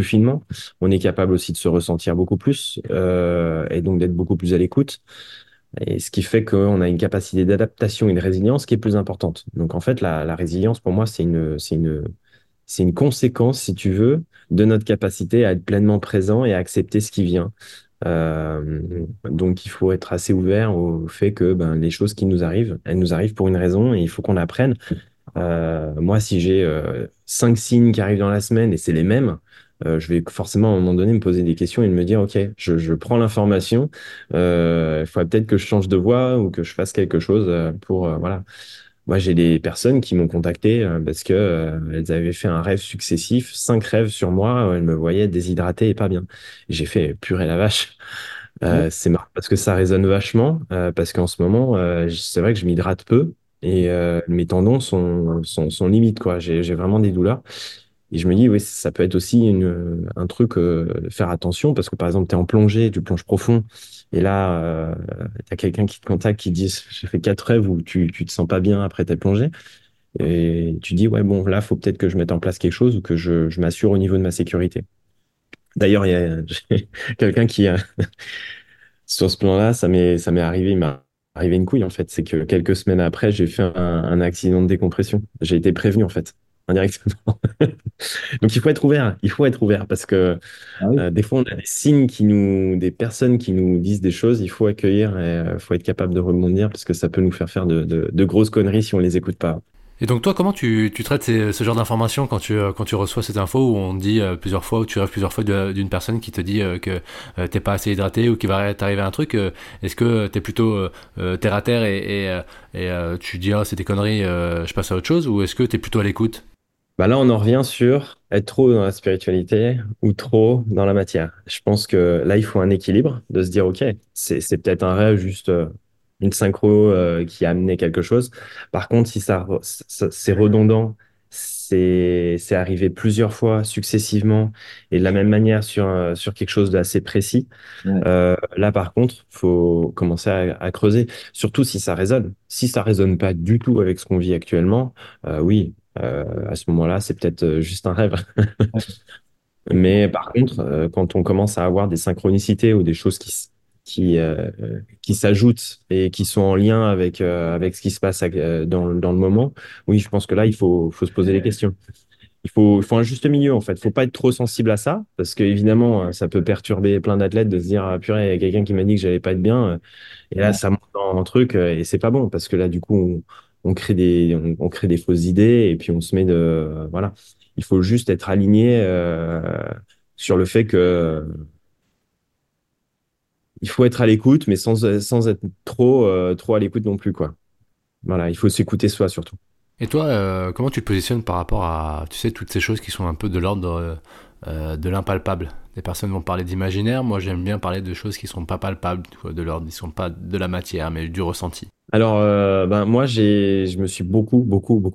finement, on est capable aussi de se ressentir beaucoup plus et donc d'être beaucoup plus à l'écoute. Et ce qui fait qu'on a une capacité d'adaptation et de résilience qui est plus importante. Donc en fait, la résilience, pour moi, c'est une conséquence, si tu veux, de notre capacité à être pleinement présent et à accepter ce qui vient. Donc il faut être assez ouvert au fait que les choses qui nous arrivent, elles nous arrivent pour une raison et il faut qu'on apprenne. Moi, si j'ai 5 signes qui arrivent dans la semaine et c'est les mêmes, je vais forcément à un moment donné me poser des questions et me dire ok, je prends l'information, il faudrait peut-être que je change de voie ou que je fasse quelque chose pour voilà. Moi j'ai des personnes qui m'ont contacté parce que elles avaient fait un rêve successif, 5 rêves sur moi, elles me voyaient déshydratée et pas bien. Et j'ai fait purée la vache. C'est marrant parce que ça résonne vachement parce qu'en ce moment c'est vrai que je m'hydrate peu et mes tendons sont limites quoi. J'ai vraiment des douleurs. Et je me dis, oui, ça peut être aussi un truc, faire attention, parce que par exemple, tu es en plongée, tu plonges profond, et là, tu as quelqu'un qui te contacte, qui te dit, j'ai fait 4 rêves où tu te sens pas bien après ta plongée. Et tu dis, ouais, bon, là, faut peut-être que je mette en place quelque chose ou que je m'assure au niveau de ma sécurité. D'ailleurs, il y a quelqu'un qui, sur ce plan-là, ça m'est arrivé, il m'est arrivé une couille, en fait. C'est que quelques semaines après, j'ai fait un accident de décompression. J'ai été prévenu, en fait. Indirectement. Donc il faut être ouvert parce que des fois on a des signes des personnes qui nous disent des choses, il faut accueillir et faut être capable de rebondir parce que ça peut nous faire de grosses conneries si on les écoute pas. Et donc toi, comment tu traites ce genre d'informations quand tu reçois cette info où on dit plusieurs fois, où tu rêves plusieurs fois d'une personne qui te dit que t'es pas assez hydraté ou qu'il va t'arriver un truc, est-ce que t'es plutôt terre à terre et tu dis c'est des conneries, je passe à autre chose, ou est-ce que t'es plutôt à l'écoute? Là, on en revient sur être trop dans la spiritualité ou trop dans la matière. Je pense que là, il faut un équilibre de se dire, ok, c'est peut-être un rêve, juste une synchro qui a amené quelque chose. Par contre, si c'est redondant, c'est arrivé plusieurs fois successivement et de la même manière sur quelque chose d'assez précis, là, par contre, faut commencer à creuser. Surtout si ça résonne. Si ça résonne pas du tout avec ce qu'on vit actuellement, oui, à ce moment-là, c'est peut-être juste un rêve. Mais par contre, quand on commence à avoir des synchronicités ou des choses qui s'ajoutent et qui sont en lien avec, avec ce qui se passe dans le moment, oui, je pense que là, il faut se poser les questions. Il faut un juste milieu, en fait. Il ne faut pas être trop sensible à ça, parce qu'évidemment, ça peut perturber plein d'athlètes de se dire « Ah purée, il y a quelqu'un qui m'a dit que je n'allais pas être bien. » Et là, ça monte dans un truc et ce n'est pas bon, parce que là, du coup, on crée des fausses idées et puis on se met de… Voilà. Il faut juste être aligné sur le fait que… Il faut être à l'écoute, mais sans être trop à l'écoute non plus, quoi. Voilà, il faut s'écouter soi, surtout. Et toi, comment tu te positionnes par rapport à, tu sais, toutes ces choses qui sont un peu de l'ordre de l'impalpable? Des personnes vont parler d'imaginaire, moi j'aime bien parler de choses qui sont pas palpables, quoi, de l'ordre, ils sont pas de la matière, mais du ressenti. Alors, moi, je me suis beaucoup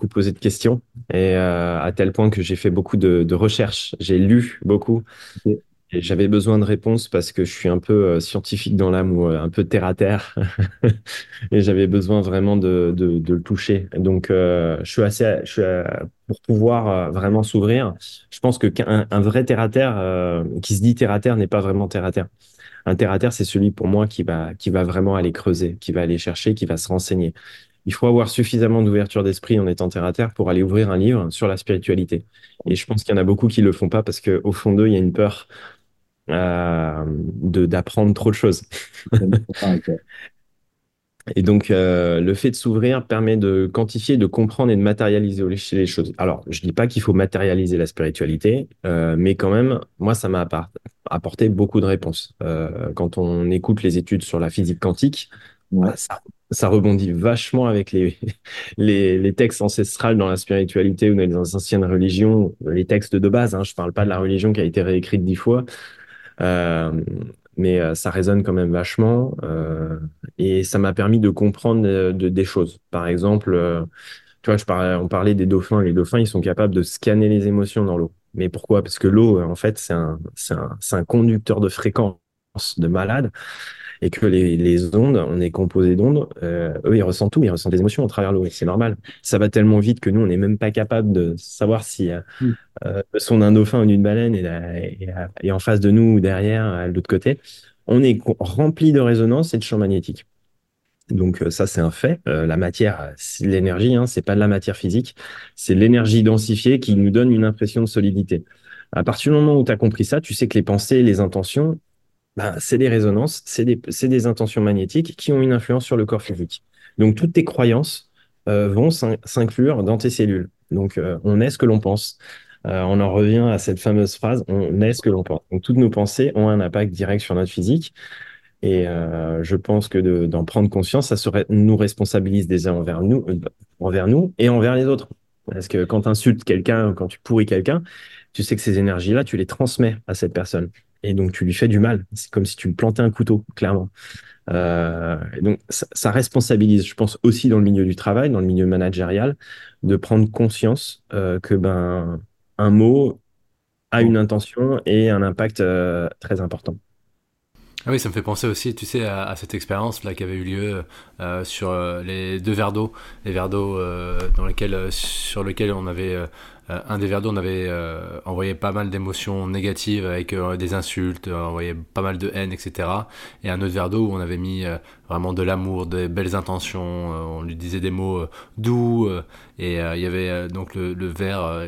posé de questions, et à tel point que j'ai fait beaucoup de recherches, j'ai lu beaucoup. Okay. Et j'avais besoin de réponses parce que je suis un peu scientifique dans l'âme ou un peu terre à terre. Et j'avais besoin vraiment de le toucher. Donc, pour pouvoir vraiment s'ouvrir, je pense que qu'un vrai terre à terre, qui se dit terre à terre, n'est pas vraiment terre à terre. Un terre à terre, c'est celui pour moi qui va vraiment aller creuser, qui va aller chercher, qui va se renseigner. Il faut avoir suffisamment d'ouverture d'esprit en étant terre à terre pour aller ouvrir un livre sur la spiritualité. Et je pense qu'il y en a beaucoup qui le font pas parce qu'au fond d'eux, il y a une peur d'apprendre trop de choses. Et donc, le fait de s'ouvrir permet de quantifier, de comprendre et de matérialiser les choses. Alors, je dis pas qu'il faut matérialiser la spiritualité, mais quand même, moi, ça m'a apporté beaucoup de réponses. Quand on écoute les études sur la physique quantique, ouais. Ça rebondit vachement avec les textes ancestrales dans la spiritualité ou dans les anciennes religions, les textes de base, hein, je ne parle pas de la religion qui a été réécrite 10 fois, mais ça résonne quand même vachement, et ça m'a permis de comprendre des choses. Par exemple, tu vois, on parlait des dauphins. Les dauphins, ils sont capables de scanner les émotions dans l'eau. Mais pourquoi? Parce que l'eau, en fait, c'est un conducteur de fréquence de malade. Et que les ondes, on est composé d'ondes, eux, ils ressentent tout, ils ressentent des émotions au travers de l'eau, et c'est normal. Ça va tellement vite que nous, on n'est même pas capable de savoir si le son d'un dauphin ou d'une baleine est en face de nous ou derrière, de l'autre côté. On est rempli de résonances et de champs magnétiques. Donc ça, c'est un fait. La matière, c'est de l'énergie, hein, c'est pas de la matière physique, c'est l'énergie densifiée qui nous donne une impression de solidité. À partir du moment où tu as compris ça, tu sais que les pensées, les intentions, c'est des résonances, c'est des intentions magnétiques qui ont une influence sur le corps physique. Donc, toutes tes croyances vont s'inclure dans tes cellules. Donc, on est ce que l'on pense. On en revient à cette fameuse phrase, on est ce que l'on pense. Donc, toutes nos pensées ont un impact direct sur notre physique. Et je pense que d'en prendre conscience, nous responsabilise déjà envers nous et envers les autres. Parce que quand tu insultes quelqu'un, quand tu pourris quelqu'un, tu sais que ces énergies-là, tu les transmets à cette personne. Et donc, tu lui fais du mal. C'est comme si tu lui plantais un couteau, clairement. Donc, ça responsabilise, je pense, aussi dans le milieu du travail, dans le milieu managérial, de prendre conscience que un mot a une intention et un impact très important. Ah oui, ça me fait penser aussi, tu sais, à cette expérience là qui avait eu lieu sur les deux verres d'eau, les verres d'eau sur lesquels on avait... un des verres d'eau, on avait envoyé pas mal d'émotions négatives avec des insultes, envoyé pas mal de haine, etc. Et un autre verre d'eau où on avait mis vraiment de l'amour, des belles intentions, on lui disait des mots doux, et il y avait donc le verre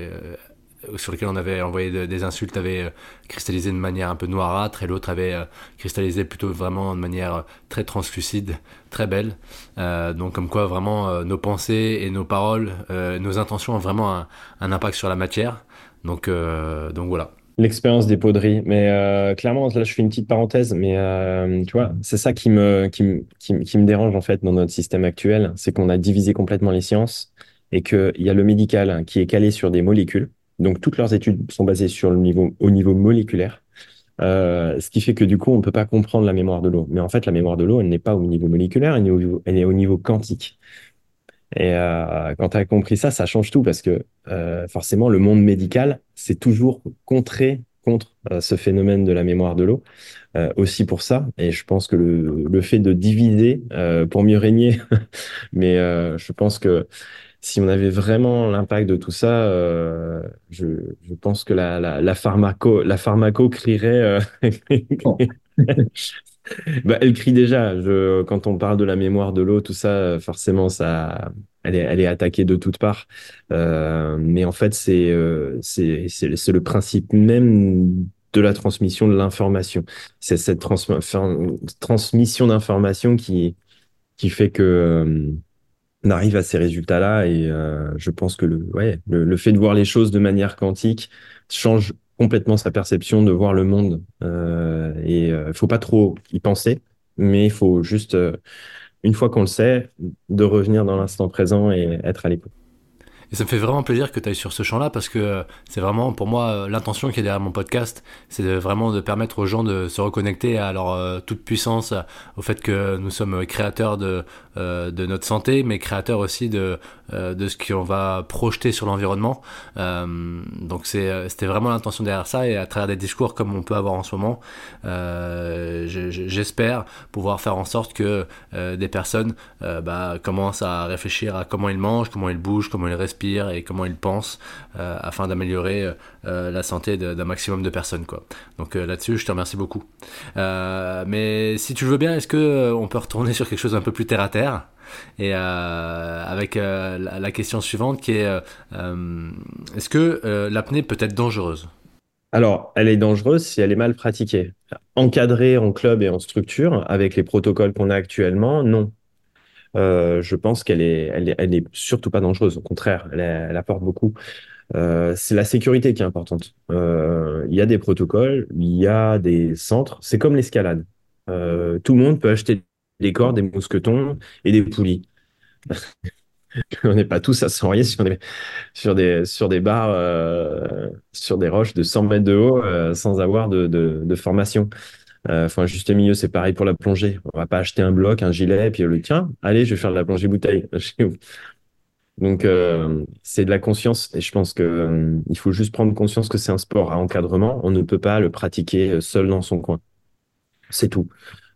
sur lequel on avait envoyé des insultes avait cristallisé de manière un peu noirâtre, et l'autre avait cristallisé plutôt vraiment de manière très translucide, très belle. Donc comme quoi vraiment nos pensées et nos paroles, nos intentions ont vraiment un impact sur la matière. Donc voilà. L'expérience des poteries, mais clairement là je fais une petite parenthèse, mais tu vois, c'est ça qui me dérange en fait dans notre système actuel, c'est qu'on a divisé complètement les sciences et qu'il y a le médical qui est calé sur des molécules. Donc, toutes leurs études sont basées au niveau moléculaire, ce qui fait que du coup, on ne peut pas comprendre la mémoire de l'eau. Mais en fait, la mémoire de l'eau, elle n'est pas au niveau moléculaire, elle est au niveau quantique. Et quand tu as compris ça, ça change tout parce que forcément, le monde médical, c'est toujours contre ce phénomène de la mémoire de l'eau, aussi pour ça. Et je pense que le fait de diviser pour mieux régner, mais je pense que si on avait vraiment l'impact de tout ça, je pense que la pharmaco crierait. Bah, elle crie déjà. Quand on parle de la mémoire de l'eau, tout ça, forcément, elle est attaquée de toutes parts. Mais en fait, c'est le principe même de la transmission de l'information. C'est cette transmission d'information qui fait que on arrive à ces résultats-là. Et je pense que le fait de voir les choses de manière quantique change complètement sa perception de voir le monde. Et faut pas trop y penser, mais il faut juste, une fois qu'on le sait, de revenir dans l'instant présent et être à l'écoute. Et ça me fait vraiment plaisir que tu ailles sur ce champ-là, parce que c'est vraiment, pour moi, l'intention qui est derrière mon podcast, c'est vraiment de permettre aux gens de se reconnecter à leur toute puissance, au fait que nous sommes créateurs de notre santé, mais créateurs aussi de ce qu'on va projeter sur l'environnement. Donc c'était vraiment l'intention derrière ça, et à travers des discours comme on peut avoir en ce moment, j'espère pouvoir faire en sorte que des personnes commencent à réfléchir à comment ils mangent, comment ils bougent, comment ils respirent, et comment ils pensent, afin d'améliorer la santé d'un maximum de personnes, quoi. Donc là-dessus, je te remercie beaucoup. Mais si tu le veux bien, est-ce que on peut retourner sur quelque chose un peu plus terre à terre, et avec la question suivante qui est est-ce que l'apnée peut être dangereuse? Alors, elle est dangereuse si elle est mal pratiquée. Encadrée en club et en structure, avec les protocoles qu'on a actuellement, non. Je pense qu'elle est surtout pas dangereuse. Au contraire, elle apporte beaucoup. C'est la sécurité qui est importante. Il y a des protocoles, il y a des centres. C'est comme l'escalade. Tout le monde peut acheter des cordes, des mousquetons et des poulies. On n'est pas tous à s'enrayer sur des barres, sur des roches de 100 mètres de haut, sans avoir de formation. Enfin, juste milieu, c'est pareil pour la plongée. On va pas acheter un bloc, un gilet, et puis tiens, allez, je vais faire de la plongée bouteille. Donc, c'est de la conscience, et je pense que il faut juste prendre conscience que c'est un sport à encadrement. On ne peut pas le pratiquer seul dans son coin. C'est tout.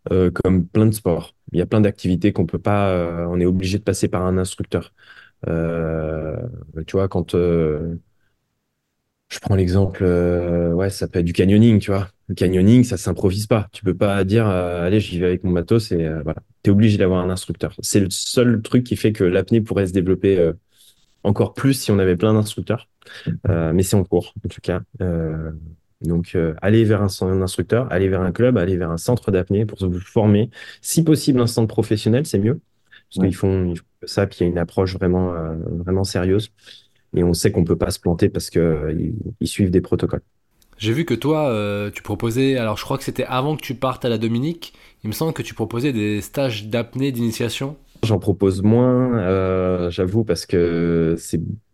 Comme plein de sports, il y a plein d'activités qu'on peut pas. On est obligé de passer par un instructeur. Tu vois, quand je prends l'exemple, ça peut être du canyoning, tu vois. Le canyoning, ça s'improvise pas. Tu peux pas dire, allez, j'y vais avec mon matos, et voilà. T'es obligé d'avoir un instructeur. C'est le seul truc qui fait que l'apnée pourrait se développer encore plus si on avait plein d'instructeurs. Mais c'est en cours, en tout cas. Donc, allez vers un instructeur, allez vers un club, allez vers un centre d'apnée pour vous former. Si possible, un centre professionnel, c'est mieux. Parce qu'ils font ça, puis il y a une approche vraiment, vraiment sérieuse. Et on sait qu'on peut pas se planter parce que ils suivent des protocoles. J'ai vu que toi, tu proposais, alors je crois que c'était avant que tu partes à la Dominique, il me semble que tu proposais des stages d'apnée d'initiation. J'en propose moins, j'avoue, parce que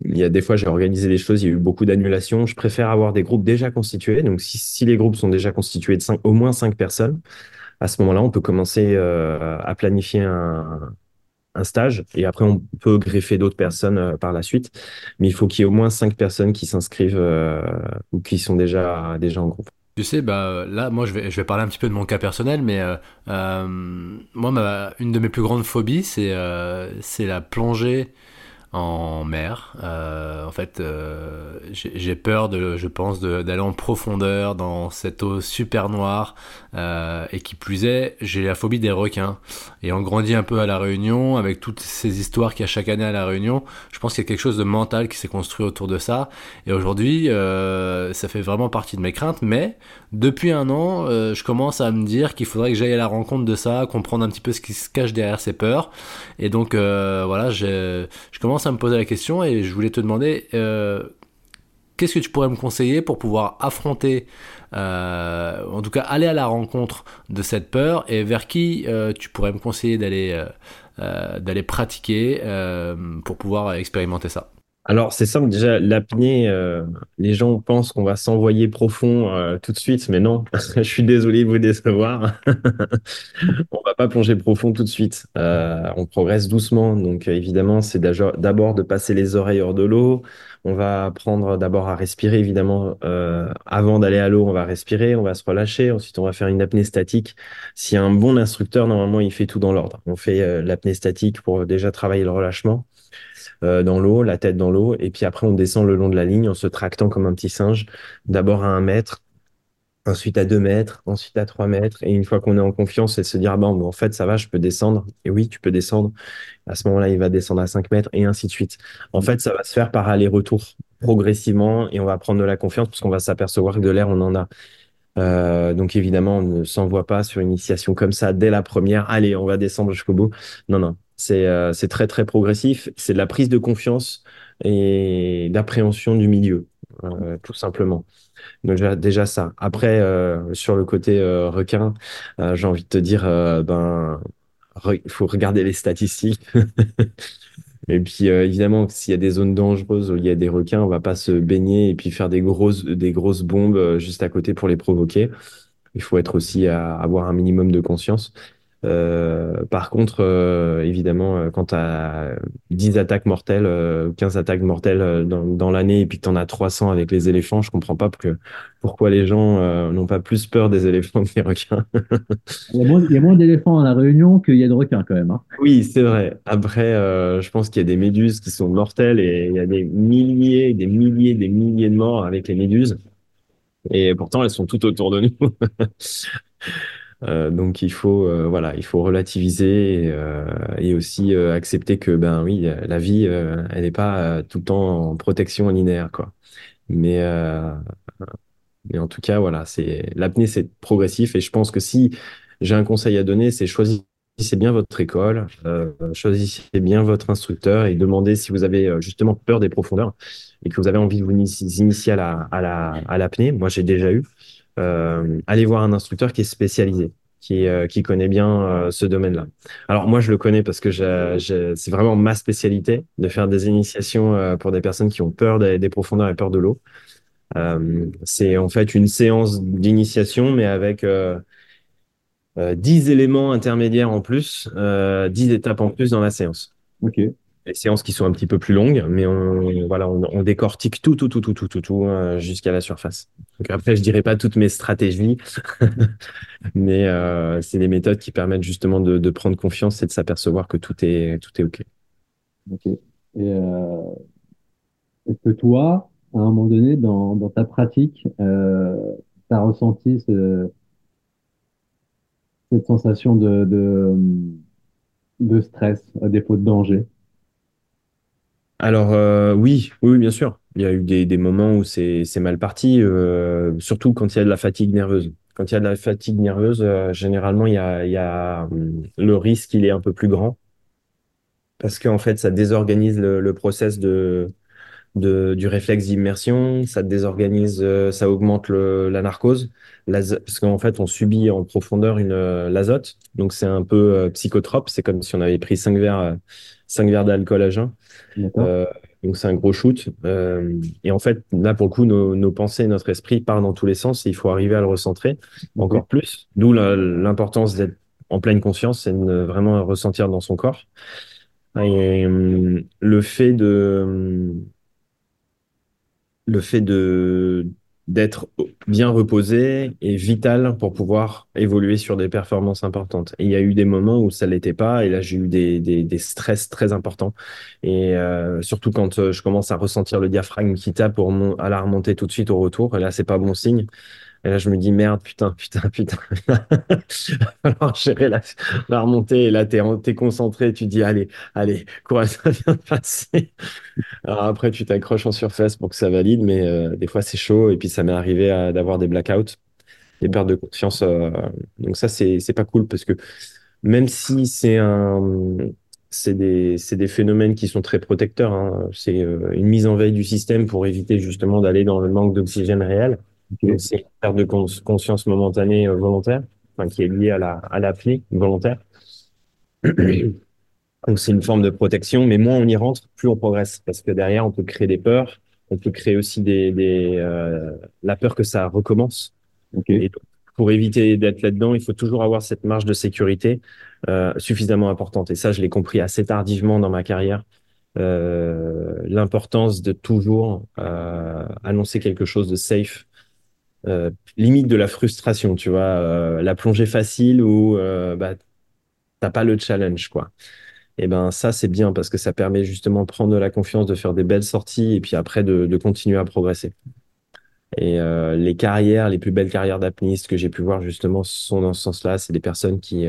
il y a des fois j'ai organisé des choses, il y a eu beaucoup d'annulations. Je préfère avoir des groupes déjà constitués. Donc si les groupes sont déjà constitués de au moins 5 personnes, à ce moment-là, on peut commencer à planifier un stage, et après on peut greffer d'autres personnes par la suite, mais il faut qu'il y ait au moins 5 personnes qui s'inscrivent ou qui sont déjà en groupe. Tu sais, là moi je vais parler un petit peu de mon cas personnel, mais moi une de mes plus grandes phobies c'est la plongée en mer. En fait, j'ai peur d'aller en profondeur dans cette eau super noire, et qui plus est, j'ai la phobie des requins. Et on grandit un peu à La Réunion avec toutes ces histoires qu'il y a chaque année à La Réunion. Je pense qu'il y a quelque chose de mental qui s'est construit autour de ça. Et aujourd'hui, ça fait vraiment partie de mes craintes. Mais depuis un an, je commence à me dire qu'il faudrait que j'aille à la rencontre de ça, comprendre un petit peu ce qui se cache derrière ces peurs. Et donc, je commence à me poser la question, et je voulais te demander qu'est-ce que tu pourrais me conseiller pour pouvoir affronter, en tout cas aller à la rencontre de cette peur, et vers qui tu pourrais me conseiller d'aller pratiquer pour pouvoir expérimenter ça? Alors c'est simple, déjà l'apnée, les gens pensent qu'on va s'envoyer profond tout de suite, mais non, je suis désolé de vous décevoir, on va pas plonger profond tout de suite, on progresse doucement, donc évidemment c'est d'abord de passer les oreilles hors de l'eau, on va apprendre d'abord à respirer, évidemment, avant d'aller à l'eau on va respirer, on va se relâcher, ensuite on va faire une apnée statique. Si un bon instructeur, normalement il fait tout dans l'ordre, on fait l'apnée statique pour déjà travailler le relâchement. dans l'eau, la tête dans l'eau, et puis après on descend le long de la ligne en se tractant comme un petit singe, d'abord à 1 mètre, ensuite à 2 mètres, ensuite à 3 mètres, et une fois qu'on est en confiance et se dire, bon, mais en fait ça va, je peux descendre, et oui tu peux descendre, à ce moment-là il va descendre à 5 mètres, et ainsi de suite. En fait ça va se faire par aller-retour progressivement, et on va prendre de la confiance parce qu'on va s'apercevoir que de l'air on en a. Donc évidemment on ne s'envoie pas sur une initiation comme ça dès la première, allez on va descendre jusqu'au bout, non, c'est très très progressif, c'est de la prise de confiance et d'appréhension du milieu, tout simplement. Donc déjà ça, après sur le côté requin, j'ai envie de te dire, faut regarder les statistiques. Et puis évidemment, s'il y a des zones dangereuses où il y a des requins, on va pas se baigner et puis faire des grosses bombes juste à côté pour les provoquer. Il faut être aussi à avoir un minimum de conscience. Par contre, évidemment, quand tu as 10 attaques mortelles, 15 attaques mortelles dans l'année et puis que tu en as 300 avec les éléphants, je comprends pas pourquoi les gens n'ont pas plus peur des éléphants que des requins. Il y a moins d'éléphants à La Réunion qu'il y a de requins quand même. Hein. Oui, c'est vrai. Après, je pense qu'il y a des méduses qui sont mortelles et il y a des milliers, des milliers, des milliers de morts avec les méduses. Et pourtant, elles sont toutes autour de nous. Donc il faut relativiser et aussi accepter que oui, la vie elle n'est pas tout le temps en protection linéaire, quoi. Mais en tout cas voilà, c'est l'apnée, c'est progressif, et je pense que si j'ai un conseil à donner, c'est choisissez bien votre école, choisissez bien votre instructeur et demandez si vous avez justement peur des profondeurs et que vous avez envie de vous initier à l'apnée. Moi j'ai déjà eu. Allez voir un instructeur qui est spécialisé, qui connaît bien ce domaine-là. Alors moi, je le connais parce que c'est vraiment ma spécialité de faire des initiations pour des personnes qui ont peur des profondeurs et peur de l'eau. C'est en fait une séance d'initiation, mais avec 10 éléments intermédiaires en plus, 10 étapes en plus dans la séance. Ok. Des séances qui sont un petit peu plus longues, mais on décortique tout jusqu'à la surface. Donc après, je dirais pas toutes mes stratégies, mais c'est des méthodes qui permettent justement de prendre confiance et de s'apercevoir que tout est OK. OK. Et est-ce que toi, à un moment donné, dans ta pratique, tu as ressenti cette sensation de stress à défaut de danger? Alors oui, bien sûr. Il y a eu des moments où c'est mal parti, surtout quand il y a de la fatigue nerveuse. Quand il y a de la fatigue nerveuse, généralement il y a le risque, il est un peu plus grand parce qu'en fait ça désorganise le process du réflexe d'immersion, ça désorganise, ça augmente la narcose, parce qu'en fait on subit en profondeur l'azote, donc c'est un peu psychotrope, c'est comme si on avait pris 5 verres d'alcool à jeun. Donc c'est un gros shoot, et en fait là pour le coup nos pensées, notre esprit part dans tous les sens et il faut arriver à le recentrer encore plus, d'où l'importance d'être en pleine conscience et de vraiment ressentir dans son corps. Et le fait d'être bien reposé est vital pour pouvoir évoluer sur des performances importantes. Et il y a eu des moments où ça ne l'était pas, et là j'ai eu des stress très importants. Et surtout quand je commence à ressentir le diaphragme qui tape à la remontée tout de suite au retour, et là c'est pas bon signe. Et là je me dis merde, putain. Il va falloir gérer la remontée, et là t'es concentré, tu dis allez, quoi, ça vient de passer. Alors après tu t'accroches en surface pour que ça valide, mais des fois c'est chaud, et puis ça m'est arrivé d'avoir des blackouts, des pertes de conscience. Donc ça c'est pas cool, parce que même si c'est des phénomènes qui sont très protecteurs, hein, c'est une mise en veille du système pour éviter justement d'aller dans le manque d'oxygène réel. Okay. C'est une perte de conscience momentanée volontaire, enfin, qui est liée à l'apnée volontaire. Donc c'est une forme de protection, mais moins on y rentre, plus on progresse, parce que derrière on peut créer des peurs, on peut créer aussi la peur que ça recommence. Okay. Et donc, pour éviter d'être là-dedans, il faut toujours avoir cette marge de sécurité suffisamment importante. Et ça, je l'ai compris assez tardivement dans ma carrière. L'importance de toujours annoncer quelque chose de safe. Limite de la frustration, tu vois, la plongée facile où t'as pas le challenge, quoi. Et ben ça, c'est bien parce que ça permet justement de prendre de la confiance, de faire des belles sorties et puis après de continuer à progresser. Et les carrières, les plus belles carrières d'apnéistes que j'ai pu voir justement sont dans ce sens-là. C'est des personnes qui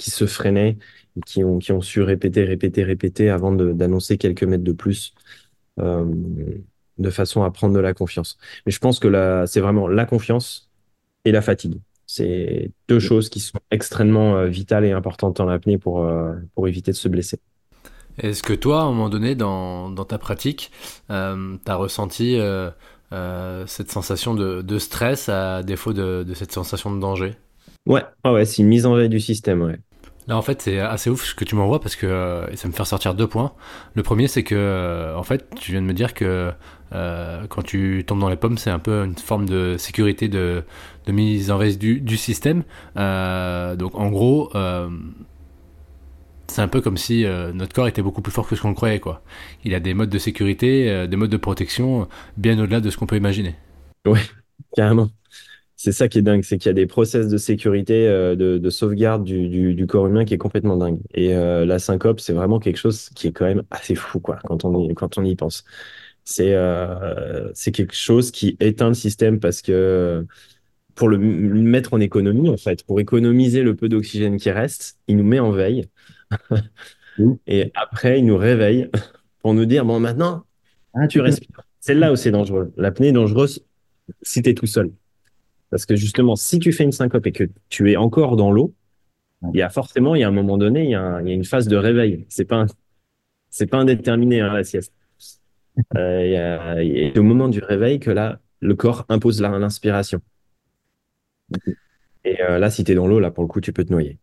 se freinaient, et qui ont su répéter avant d'annoncer quelques mètres de plus, de façon à prendre de la confiance. Mais je pense que là, c'est vraiment la confiance et la fatigue. C'est deux choses qui sont extrêmement vitales et importantes en apnée pour éviter de se blesser. Est-ce que toi, à un moment donné, dans ta pratique, tu as ressenti cette sensation de stress à défaut de cette sensation de danger? Ouais, c'est une mise en veille du système, ouais. Là, en fait, c'est assez ouf ce que tu m'envoies parce que ça me fait ressortir deux points. Le premier, c'est que, en fait, tu viens de me dire que quand tu tombes dans les pommes, c'est un peu une forme de sécurité, de mise en veille du système. Donc, en gros, c'est un peu comme si notre corps était beaucoup plus fort que ce qu'on croyait, quoi. Il a des modes de sécurité, des modes de protection bien au-delà de ce qu'on peut imaginer. Ouais, carrément. C'est ça qui est dingue, c'est qu'il y a des process de sécurité, de sauvegarde du corps humain qui est complètement dingue. Et la syncope, c'est vraiment quelque chose qui est quand même assez fou, quoi, quand on y pense. C'est quelque chose qui éteint le système parce que pour le mettre en économie, en fait, pour économiser le peu d'oxygène qui reste, il nous met en veille. Et après, il nous réveille pour nous dire, bon, maintenant, tu respires. C'est là où c'est dangereux. L'apnée est dangereuse si tu es tout seul. Parce que justement, si tu fais une syncope et que tu es encore dans l'eau, il y a un moment donné, il y a une phase de réveil. C'est pas indéterminé, hein, la sieste. C'est au moment du réveil que là, le corps impose l'inspiration. Et là, si tu es dans l'eau, là, pour le coup, tu peux te noyer.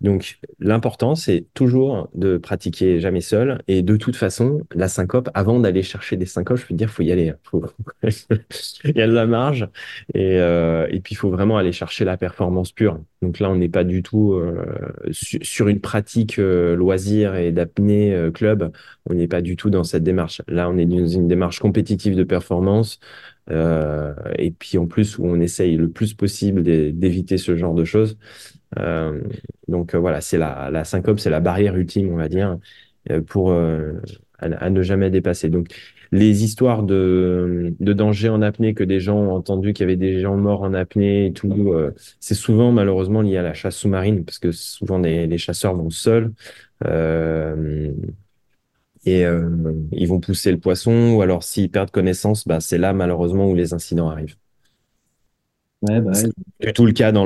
Donc, l'important, c'est toujours de pratiquer jamais seul. Et de toute façon, la syncope, avant d'aller chercher des syncopes, je peux te dire, il faut y aller. Il y a de la marge. Et puis, il faut vraiment aller chercher la performance pure. Donc là, on n'est pas du tout sur une pratique loisir et d'apnée club. On n'est pas du tout dans cette démarche. Là, on est dans une démarche compétitive de performance. Et puis, en plus, où on essaye le plus possible d'éviter ce genre de choses. Donc voilà, c'est la syncope, c'est la barrière ultime, on va dire, pour à ne jamais dépasser. Donc les histoires de danger en apnée que des gens ont entendu, qu'il y avait des gens morts en apnée et tout, c'est souvent malheureusement lié à la chasse sous-marine parce que souvent les chasseurs vont seuls et ils vont pousser le poisson ou alors s'ils perdent connaissance, c'est là malheureusement où les incidents arrivent. Ouais, bah, c'est du tout le cas dans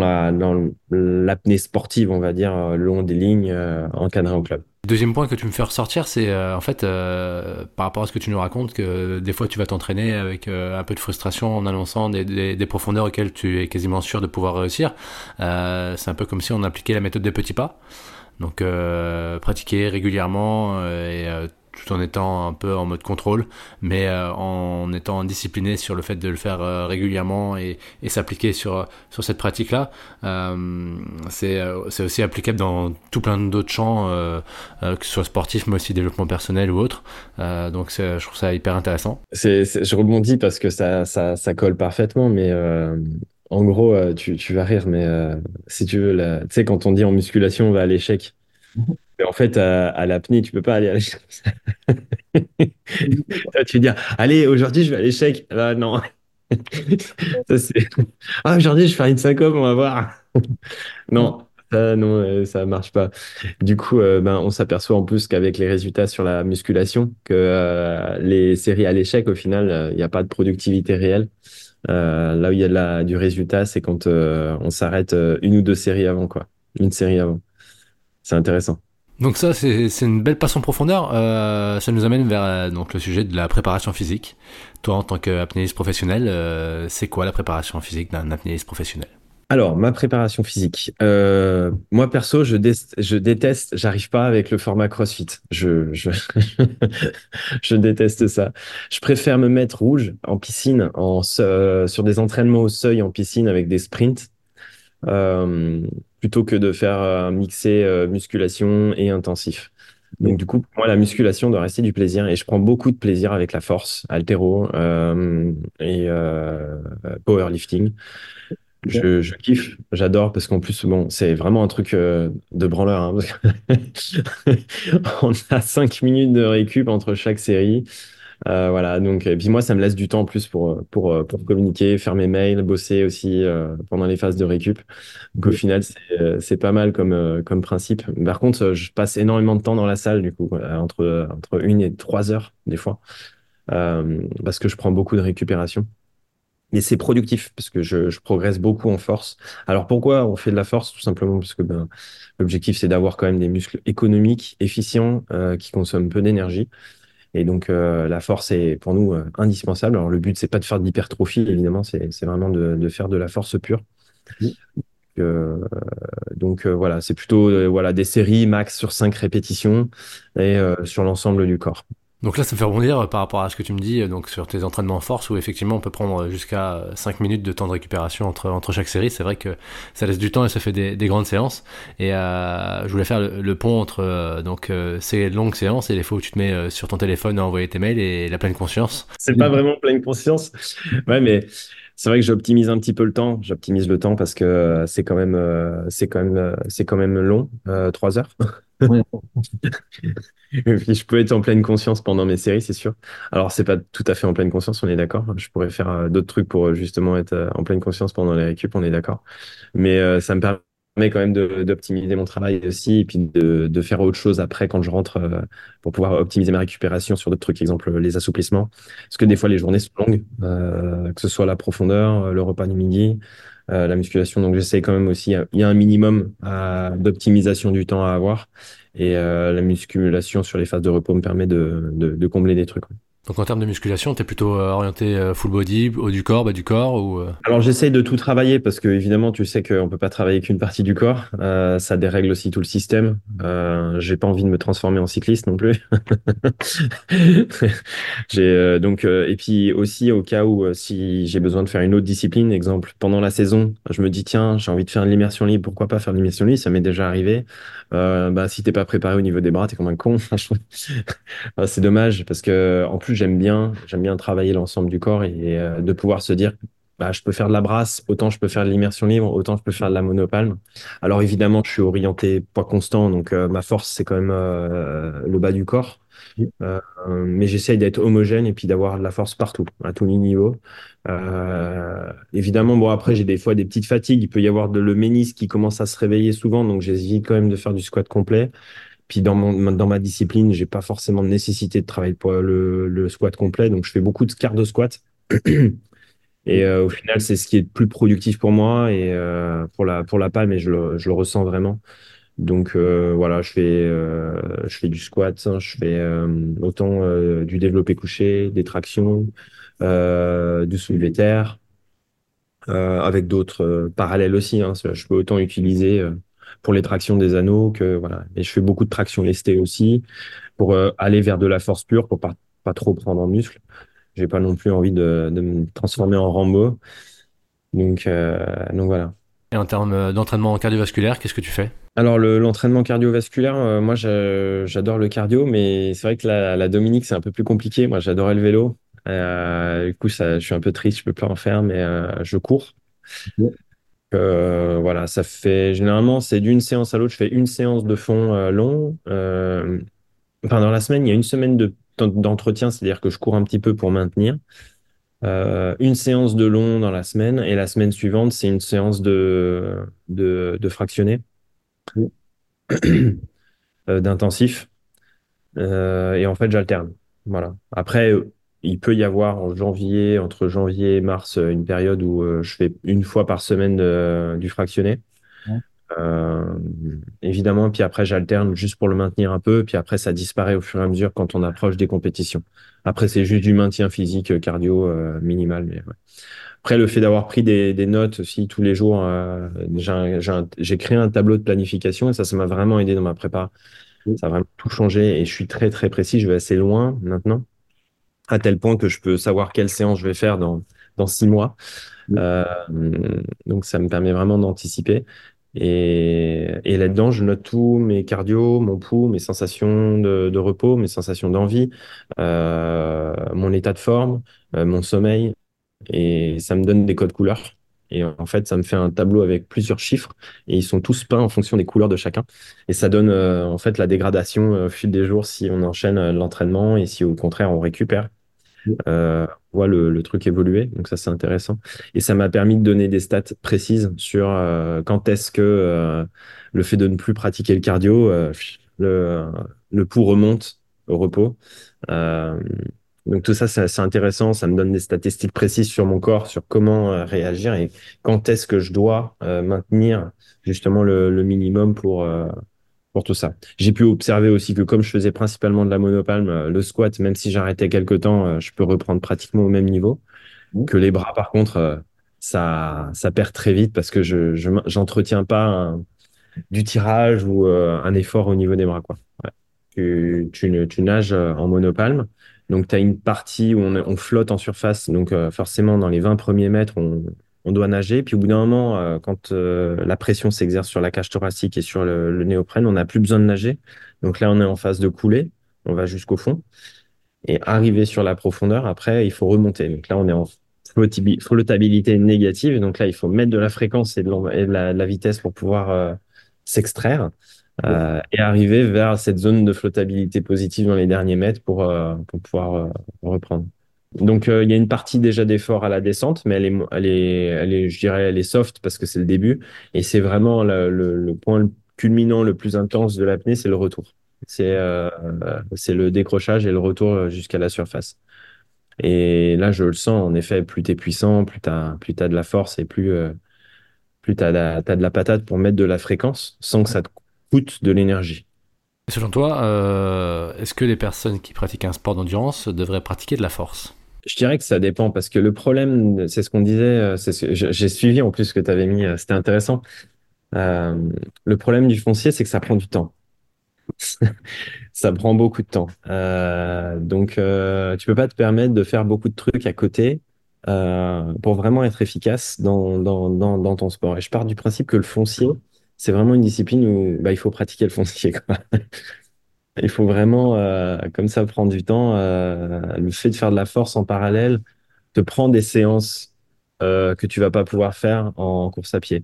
l'apnée sportive, on va dire, le long des lignes encadrées au club. Deuxième point que tu me fais ressortir, c'est en fait par rapport à ce que tu nous racontes, que des fois tu vas t'entraîner avec un peu de frustration en annonçant des profondeurs auxquelles tu es quasiment sûr de pouvoir réussir. C'est un peu comme si on appliquait la méthode des petits pas. Donc pratiquer régulièrement et tout en étant un peu en mode contrôle, mais en étant discipliné sur le fait de le faire régulièrement et s'appliquer sur cette pratique-là. C'est aussi applicable dans tout plein d'autres champs, que ce soit sportif, mais aussi développement personnel ou autre. Donc je trouve ça hyper intéressant. Je rebondis parce que ça colle parfaitement, mais en gros, tu vas rire, mais si tu veux, tu sais, quand on dit en musculation, on va à l'échec. Mais en fait, à l'apnée, tu peux pas aller à l'échec. Tu dis, allez, aujourd'hui, je vais à l'échec. Là, non. Ça, c'est... Ah, aujourd'hui, je vais faire une syncope, on va voir. Non, ça marche pas. Du coup, on s'aperçoit en plus qu'avec les résultats sur la musculation, que les séries à l'échec, au final, il n'y a pas de productivité réelle. Là où il y a du résultat, c'est quand on s'arrête une ou deux séries avant, quoi. Une série avant. C'est intéressant. Donc ça, c'est une belle passe en profondeur. Ça nous amène vers le sujet de la préparation physique. Toi, en tant qu'apnéiste professionnel, c'est quoi la préparation physique d'un apnéiste professionnel ? Alors, ma préparation physique. Moi, perso, je déteste, j'arrive pas avec le format CrossFit. Je déteste ça. Je préfère me mettre rouge en piscine, sur des entraînements au seuil en piscine avec des sprints. Plutôt que de faire mixer musculation et intensif. Donc du coup, pour moi, la musculation doit rester du plaisir et je prends beaucoup de plaisir avec la force, haltéro et powerlifting. Okay. Je kiffe, j'adore, parce qu'en plus, bon, c'est vraiment un truc de branleur. Hein, parce que on a 5 minutes de récup entre chaque série. Voilà, donc, et puis moi, ça me laisse du temps en plus pour communiquer, faire mes mails, bosser aussi pendant les phases de récup. Donc, au final, c'est pas mal comme principe. Par contre, je passe énormément de temps dans la salle, du coup, entre 1 et 3 heures, des fois, parce que je prends beaucoup de récupération. Mais c'est productif parce que je progresse beaucoup en force. Alors pourquoi on fait de la force? Tout simplement parce que l'objectif, c'est d'avoir quand même des muscles économiques, efficients, qui consomment peu d'énergie. Et donc la force est pour nous indispensable. Alors le but, c'est pas de faire de l'hypertrophie, évidemment, c'est vraiment de faire de la force pure. Donc, voilà, c'est plutôt voilà, des séries max sur 5 répétitions et sur l'ensemble du corps. Donc là, ça me fait rebondir par rapport à ce que tu me dis donc sur tes entraînements en force où effectivement on peut prendre jusqu'à 5 minutes de temps de récupération entre chaque série. C'est vrai que ça laisse du temps et ça fait des grandes séances. Et je voulais faire le pont entre ces longues séances et les fois où tu te mets sur ton téléphone à envoyer tes mails et la pleine conscience. C'est pas vraiment pleine conscience. Ouais, mais c'est vrai que j'optimise un petit peu le temps. J'optimise le temps parce que c'est quand même long, 3 heures. Et puis je peux être en pleine conscience pendant mes séries, c'est sûr. Alors c'est pas tout à fait en pleine conscience, on est d'accord. Je pourrais faire d'autres trucs pour justement être en pleine conscience pendant les récup, on est d'accord. Mais ça me permet quand même d'optimiser mon travail aussi et puis de faire autre chose après quand je rentre pour pouvoir optimiser ma récupération sur d'autres trucs, exemple les assouplissements. Parce que des fois les journées sont longues, que ce soit la profondeur, le repas du midi, la musculation, donc j'essaie quand même aussi, il y a un minimum d'optimisation du temps à avoir et la musculation sur les phases de repos me permet de combler des trucs. Donc en termes de musculation, t'es plutôt orienté full body, haut du corps, bas du corps ou... Alors j'essaie de tout travailler parce que évidemment tu sais qu'on peut pas travailler qu'une partie du corps, ça dérègle aussi tout le système. J'ai pas envie de me transformer en cycliste non plus. Et puis aussi au cas où si j'ai besoin de faire une autre discipline, exemple pendant la saison, je me dis tiens j'ai envie de faire de l'immersion libre, pourquoi pas faire de l'immersion libre, ça m'est déjà arrivé. Si t'es pas préparé au niveau des bras, t'es comme un con. C'est dommage parce que en plus j'aime bien travailler l'ensemble du corps et de pouvoir se dire je peux faire de la brasse, autant je peux faire de l'immersion libre, autant je peux faire de la monopalme. Alors évidemment, je suis orienté poids constant, donc ma force, c'est quand même le bas du corps. Mais j'essaye d'être homogène et puis d'avoir de la force partout, à tous les niveaux. Évidemment, bon, après, j'ai des fois des petites fatigues. Il peut y avoir le ménisque qui commence à se réveiller souvent, donc j'hésite quand même de faire du squat complet. Puis dans ma discipline, j'ai pas forcément de nécessité de travailler le squat complet, donc je fais beaucoup de cardio squat. Et au final, c'est ce qui est le plus productif pour moi et pour la palme, et je le ressens vraiment. Donc voilà, je fais du squat, hein, je fais autant du développé couché, des tractions, du soulevé terre, avec d'autres parallèles aussi. Hein, je peux autant utiliser pour les tractions des anneaux que voilà, et je fais beaucoup de tractions lestées aussi pour aller vers de la force pure pour pas trop prendre en muscle. J'ai pas non plus envie de me transformer en Rambo, donc voilà. Et en termes d'entraînement cardiovasculaire, qu'est-ce que tu fais? Alors l'entraînement cardiovasculaire, moi j'adore le cardio, mais c'est vrai que la Dominique c'est un peu plus compliqué. Moi j'adorais le vélo, du coup ça, je suis un peu triste, je peux pas en faire, mais je cours. Ouais. Voilà, ça fait généralement c'est d'une séance à l'autre. Je fais une séance de fond long. Dans la semaine, il y a une semaine d'entretien, c'est-à-dire que je cours un petit peu pour maintenir. Une séance de long dans la semaine et la semaine suivante, c'est une séance de fractionné, d'intensif. Et en fait, j'alterne. Voilà. Après. Il peut y avoir entre janvier et mars, une période où je fais une fois par semaine du fractionné. Ouais. Évidemment, puis après, j'alterne juste pour le maintenir un peu. Puis après, ça disparaît au fur et à mesure quand on approche des compétitions. Après, c'est juste du maintien physique cardio minimal. Mais ouais. Après, le fait d'avoir pris des notes aussi tous les jours, j'ai créé un tableau de planification et ça m'a vraiment aidé dans ma prépa. Ouais. Ça a vraiment tout changé et je suis très, très précis. Je vais assez loin maintenant, à tel point que je peux savoir quelle séance je vais faire dans 6 mois. Donc, ça me permet vraiment d'anticiper. Et là-dedans, je note tout, mes cardio, mon pouls, mes sensations de repos, mes sensations d'envie, mon état de forme, mon sommeil. Et ça me donne des codes couleurs. Et en fait, ça me fait un tableau avec plusieurs chiffres et ils sont tous peints en fonction des couleurs de chacun. Et ça donne en fait la dégradation au fil des jours si on enchaîne l'entraînement et si au contraire on récupère. On voit le truc évoluer, donc ça c'est intéressant. Et ça m'a permis de donner des stats précises sur quand est-ce que le fait de ne plus pratiquer le cardio, le pouls remonte au repos. Donc tout ça, c'est intéressant, ça me donne des statistiques précises sur mon corps, sur comment réagir et quand est-ce que je dois maintenir justement le minimum pour tout ça. J'ai pu observer aussi que comme je faisais principalement de la monopalme, le squat, même si j'arrêtais quelque temps, je peux reprendre pratiquement au même niveau. Que les bras, par contre, ça perd très vite parce que je j'entretiens pas du tirage ou un effort au niveau des bras, quoi. Ouais. Tu nages en monopalme. Donc, tu as une partie où on flotte en surface. Donc, forcément, dans les 20 premiers mètres, on doit nager. Puis, au bout d'un moment, quand la pression s'exerce sur la cage thoracique et sur le néoprène, on n'a plus besoin de nager. Donc là, on est en phase de coulée. On va jusqu'au fond. Et arrivé sur la profondeur, après, il faut remonter. Donc là, on est en flottabilité négative. Donc là, il faut mettre de la fréquence et de la vitesse pour pouvoir s'extraire. Et arriver vers cette zone de flottabilité positive dans les derniers mètres pour pouvoir reprendre. Donc, il y a une partie déjà d'effort à la descente, mais je dirais, elle est soft parce que c'est le début. Et c'est vraiment le point culminant le plus intense de l'apnée, c'est le retour. C'est le décrochage et le retour jusqu'à la surface. Et là, je le sens, en effet, plus tu es puissant, plus t'as de la force et plus t'as de la patate pour mettre de la fréquence sans que ça te coûte de l'énergie. Selon toi, est-ce que les personnes qui pratiquent un sport d'endurance devraient pratiquer de la force ? Je dirais que ça dépend parce que le problème, c'est ce qu'on disait, j'ai suivi en plus ce que tu avais mis, c'était intéressant. Le problème du foncier, c'est que ça prend du temps. Ça prend beaucoup de temps. Donc, tu peux pas te permettre de faire beaucoup de trucs à côté pour vraiment être efficace dans ton sport. Et je pars du principe que le foncier, c'est vraiment une discipline où il faut pratiquer le foncier, quoi. Il faut vraiment, comme ça prend du temps, le fait de faire de la force en parallèle te prend des séances que tu vas pas pouvoir faire en course à pied.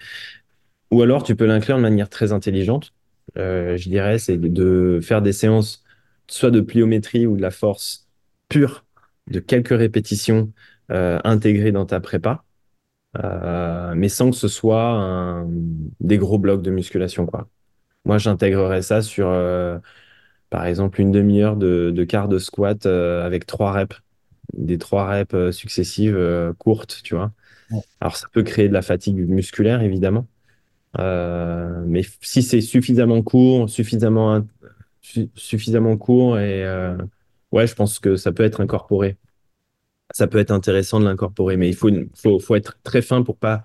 Ou alors, tu peux l'inclure de manière très intelligente. Je dirais, c'est de faire des séances soit de pliométrie ou de la force pure, de quelques répétitions intégrées dans ta prépa. Mais sans que ce soit des gros blocs de musculation, quoi. Moi, j'intégrerais ça sur, par exemple, une demi-heure de quart de squat avec 3 reps, des 3 reps successives courtes, tu vois. Ouais. Alors, ça peut créer de la fatigue musculaire, évidemment. Mais si c'est suffisamment court, et ouais, je pense que ça peut être incorporé. Ça peut être intéressant de l'incorporer, mais il faut être très fin pour pas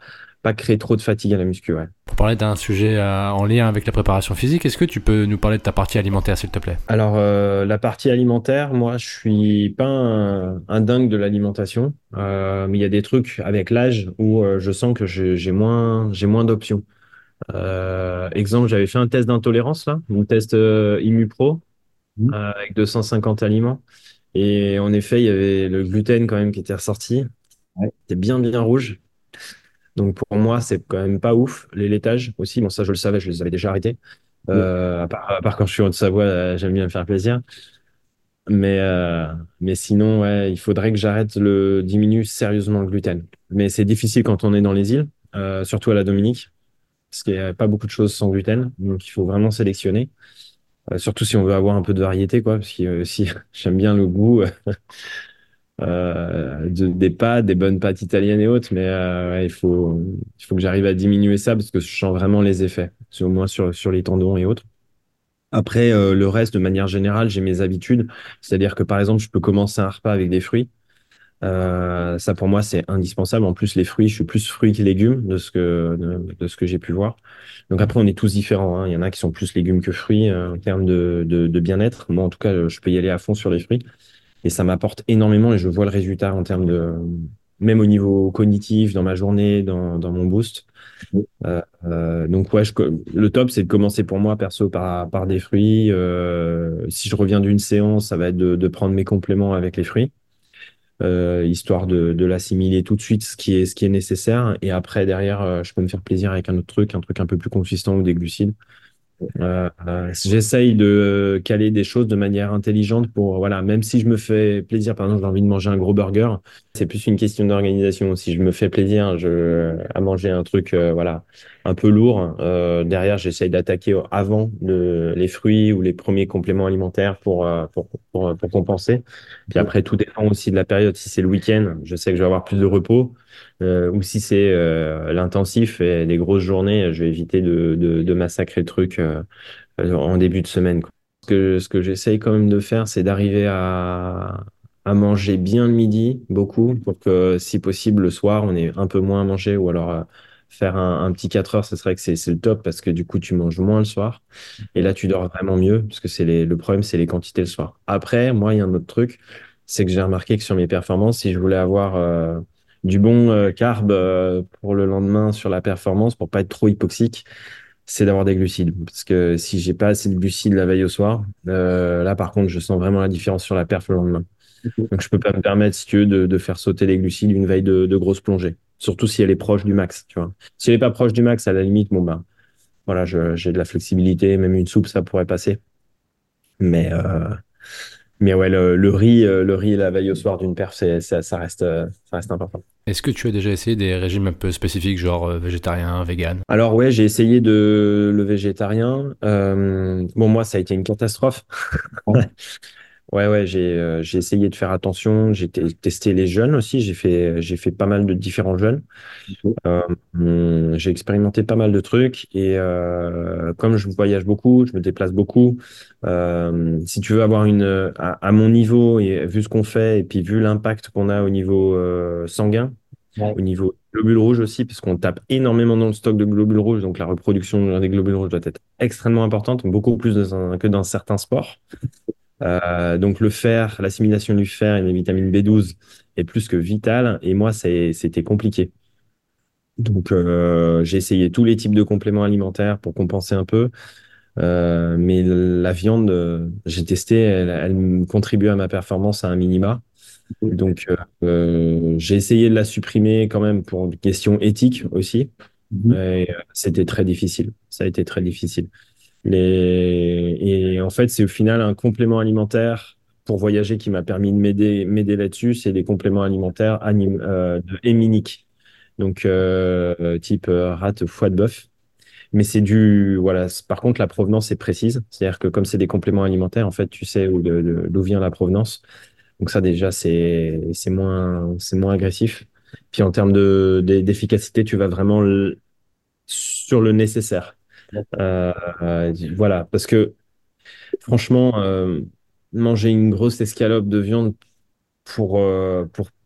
créer trop de fatigue à la muscu. Ouais. Pour parler d'un sujet en lien avec la préparation physique, est-ce que tu peux nous parler de ta partie alimentaire, s'il te plaît ? Alors, la partie alimentaire, moi, je suis pas un dingue de l'alimentation, mais il y a des trucs avec l'âge où je sens que j'ai moins d'options. Exemple, j'avais fait un test d'intolérance, là, un test IMUPRO avec 250 aliments. Et en effet, il y avait le gluten quand même qui était ressorti. Ouais. C'était bien rouge. Donc pour moi, c'est quand même pas ouf. Les laitages aussi, bon ça je le savais, je les avais déjà arrêtés. À part quand je suis en Haute-Savoie, j'aime bien me faire plaisir. Mais sinon, ouais, il faudrait que j'arrête diminue sérieusement le gluten. Mais c'est difficile quand on est dans les îles, surtout à la Dominique, parce qu'il n'y a pas beaucoup de choses sans gluten. Donc il faut vraiment sélectionner. Surtout si on veut avoir un peu de variété, quoi, parce que si j'aime bien le goût des pâtes, des bonnes pâtes italiennes et autres, mais ouais, il faut que j'arrive à diminuer ça parce que je sens vraiment les effets, au moins sur les tendons et autres. Après, le reste, de manière générale, j'ai mes habitudes, c'est-à-dire que par exemple, je peux commencer un repas avec des fruits. Ça pour moi c'est indispensable. En plus les fruits, je suis plus fruits que légumes de ce que j'ai pu voir. Donc après on est tous différents, hein. Il y en a qui sont plus légumes que fruits en termes de bien-être. Moi en tout cas je peux y aller à fond sur les fruits et ça m'apporte énormément et je vois le résultat en termes de même au niveau cognitif dans ma journée, dans mon boost. Donc ouais, le top c'est de commencer pour moi perso par des fruits. Si je reviens d'une séance, ça va être de prendre mes compléments avec les fruits. histoire de l'assimiler tout de suite, ce qui est nécessaire. Et après, derrière, je peux me faire plaisir avec un autre truc, un truc un peu plus consistant ou des glucides. J'essaye de caler des choses de manière intelligente pour, voilà, même si je me fais plaisir, par exemple, j'ai envie de manger un gros burger, c'est plus une question d'organisation. Si je me fais plaisir à manger un truc, voilà, un peu lourd, derrière, j'essaye d'attaquer avant les fruits ou les premiers compléments alimentaires pour compenser. Puis après, tout dépend aussi de la période. Si c'est le week-end, je sais que je vais avoir plus de repos. Ou si c'est l'intensif et les grosses journées, je vais éviter de massacrer le truc en début de semaine, quoi. Ce que j'essaye quand même de faire, c'est d'arriver à manger bien le midi, beaucoup, pour que si possible le soir, on ait un peu moins à manger, ou alors faire un petit 4 heures, ça serait que c'est le top, parce que du coup, tu manges moins le soir, et là, tu dors vraiment mieux, parce que le problème, c'est les quantités le soir. Après, moi, il y a un autre truc, c'est que j'ai remarqué que sur mes performances, si je voulais avoir... du bon carb pour le lendemain sur la performance, pour pas être trop hypoxique, c'est d'avoir des glucides. Parce que si j'ai pas assez de glucides la veille au soir, là par contre, je sens vraiment la différence sur la perf le lendemain. Donc je peux pas me permettre, si tu veux, de faire sauter les glucides une veille de grosse plongée. Surtout si elle est proche du max, tu vois. Si elle est pas proche du max, à la limite, bon bah, voilà, j'ai de la flexibilité, même une soupe, ça pourrait passer. Mais ouais, le riz la veille au soir d'une perf, ça reste important. Est-ce que tu as déjà essayé des régimes un peu spécifiques, genre végétarien, vegan? Alors ouais, j'ai essayé le végétarien. Bon, moi, ça a été une catastrophe. Ouais, j'ai essayé de faire attention. J'ai testé les jeûnes aussi. J'ai fait pas mal de différents jeûnes. J'ai expérimenté pas mal de trucs. Et comme je voyage beaucoup, je me déplace beaucoup. Si tu veux avoir à mon niveau, et vu ce qu'on fait, et puis vu l'impact qu'on a au niveau sanguin, ouais, au niveau globules rouges aussi, parce qu'on tape énormément dans le stock de globules rouges, donc la reproduction des globules rouges doit être extrêmement importante, beaucoup plus que dans certains sports. Donc le fer, l'assimilation du fer et des vitamines B12 est plus que vitale, et moi c'était compliqué. Donc j'ai essayé tous les types de compléments alimentaires pour compenser un peu, mais la viande, j'ai testé, elle contribue à ma performance à un minima. Donc j'ai essayé de la supprimer quand même pour des questions éthiques aussi, et c'était très difficile, ça a été très difficile. Et en fait, c'est au final un complément alimentaire pour voyager qui m'a permis de m'aider là-dessus. C'est des compléments alimentaires héminiques, donc type rate, foie de bœuf. Mais c'est voilà. Par contre, la provenance est précise. C'est-à-dire que comme c'est des compléments alimentaires, en fait, tu sais d'où vient la provenance. Donc ça, déjà, c'est moins agressif. Puis en termes d'efficacité, tu vas vraiment sur le nécessaire. Voilà, parce que franchement, manger une grosse escalope de viande pour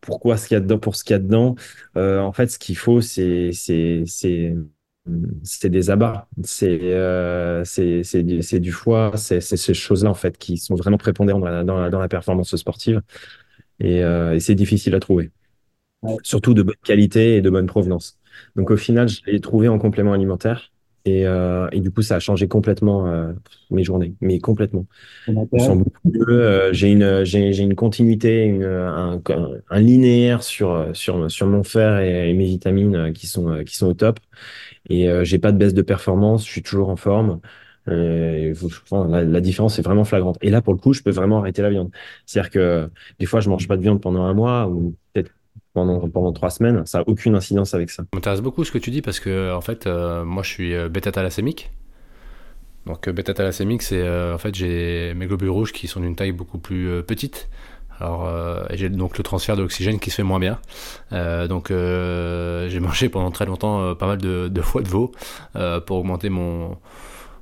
quoi, ce qu'il y a dedans, pour ce qu'il y a dedans, en fait, ce qu'il faut, c'est des abats, c'est du foie, c'est ces choses-là en fait qui sont vraiment prépondérantes dans la performance sportive, et c'est difficile à trouver, surtout de bonne qualité et de bonne provenance. Donc au final, je l'ai trouvé en complément alimentaire. Et du coup, ça a changé complètement mes journées, mais complètement. Je me sens beaucoup mieux. J'ai une continuité, un linéaire sur mon fer et mes vitamines qui sont au top. Et j'ai pas de baisse de performance. Je suis toujours en forme. La différence est vraiment flagrante. Et là, pour le coup, je peux vraiment arrêter la viande. C'est-à-dire que des fois, je mange pas de viande pendant un mois, ou peut-être pendant 3 semaines, ça n'a aucune incidence avec ça. Ça m'intéresse beaucoup ce que tu dis, parce que en fait, moi je suis bêta-thalassémique. Donc bêta-thalassémique, c'est en fait j'ai mes globules rouges qui sont d'une taille beaucoup plus petite. Alors et j'ai donc le transfert d'oxygène qui se fait moins bien. Donc j'ai mangé pendant très longtemps pas mal de foie de veau pour augmenter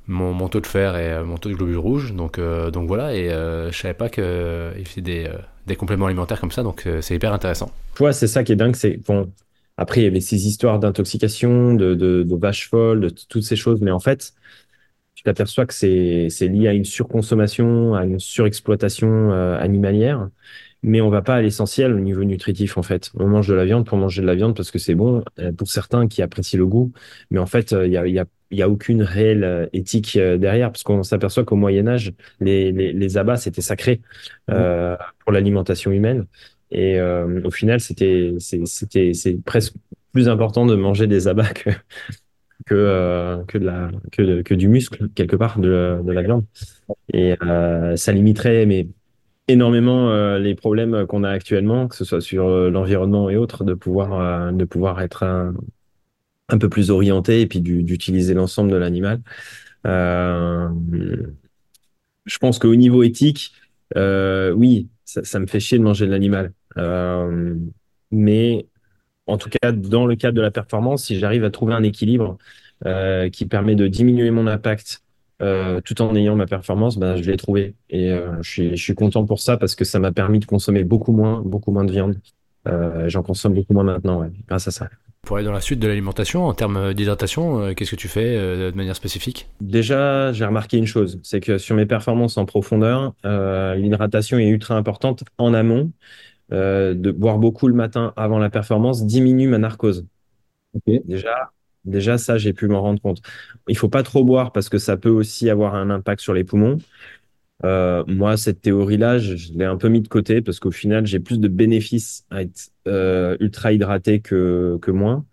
mon taux de fer et mon taux de globules rouges. Donc voilà, et je savais pas qu'il faisait des compléments alimentaires comme ça, donc c'est hyper intéressant. Tu vois, c'est ça qui est dingue, c'est bon. Après, il y avait ces histoires d'intoxication, de vaches folles, de toutes ces choses, mais en fait, tu t'aperçois que c'est lié à une surconsommation, à une surexploitation animalière, mais on va pas à l'essentiel au niveau nutritif en fait. On mange de la viande pour manger de la viande parce que c'est bon, pour certains qui apprécient le goût, mais en fait, il n'y a aucune réelle éthique derrière, parce qu'on s'aperçoit qu'au Moyen-Âge, les abats, c'était sacré pour l'alimentation humaine. Et au final, c'est presque plus important de manger des abats que du muscle, quelque part, de la viande. Et ça limiterait mais énormément les problèmes qu'on a actuellement, que ce soit sur l'environnement et autres, de pouvoir être un peu plus orienté et puis d'utiliser l'ensemble de l'animal. Je pense qu'au niveau éthique, oui, ça me fait chier de manger de l'animal. Mais en tout cas, dans le cadre de la performance, si j'arrive à trouver un équilibre qui permet de diminuer mon impact tout en ayant ma performance, ben, je l'ai trouvé. Et je suis content pour ça parce que ça m'a permis de consommer beaucoup moins de viande. J'en consomme beaucoup moins maintenant, ouais, grâce à ça. Pour aller dans la suite de l'alimentation, en termes d'hydratation, qu'est-ce que tu fais de manière spécifique ? Déjà, j'ai remarqué une chose, c'est que sur mes performances en profondeur, l'hydratation est ultra importante en amont. De boire beaucoup le matin avant la performance diminue ma narcose. Okay. Déjà, ça, j'ai pu m'en rendre compte. Il ne faut pas trop boire parce que ça peut aussi avoir un impact sur les poumons. Moi, cette théorie-là, je l'ai un peu mis de côté parce qu'au final, j'ai plus de bénéfices à être ultra hydraté que moins,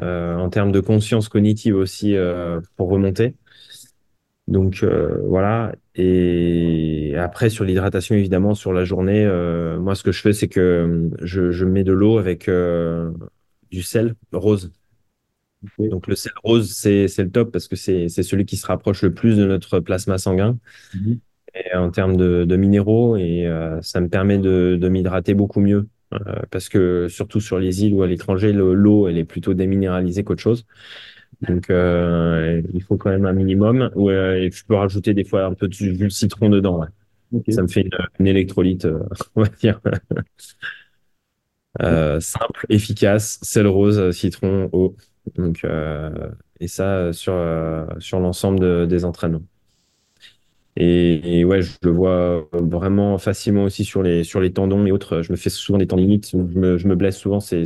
en termes de conscience cognitive aussi pour remonter. Donc voilà. Et après, sur l'hydratation, évidemment, sur la journée, moi, ce que je fais, c'est que je mets de l'eau avec du sel rose. Okay. Donc le sel rose, c'est le top parce que c'est celui qui se rapproche le plus de notre plasma sanguin. Mm-hmm. Et en termes de minéraux, et ça me permet de m'hydrater beaucoup mieux parce que surtout sur les îles ou à l'étranger, l'eau elle est plutôt déminéralisée qu'autre chose. Donc il faut quand même un minimum. Ouais, et je peux rajouter des fois un peu de jus de citron dedans. Ouais. Okay. Ça me fait une électrolyte, on va dire. Simple, efficace, sel rose, citron, eau. Donc et ça sur l'ensemble des entraînements. Et ouais, je le vois vraiment facilement aussi sur les tendons et autres. Je me fais souvent des tendinites, je me blesse souvent, c'est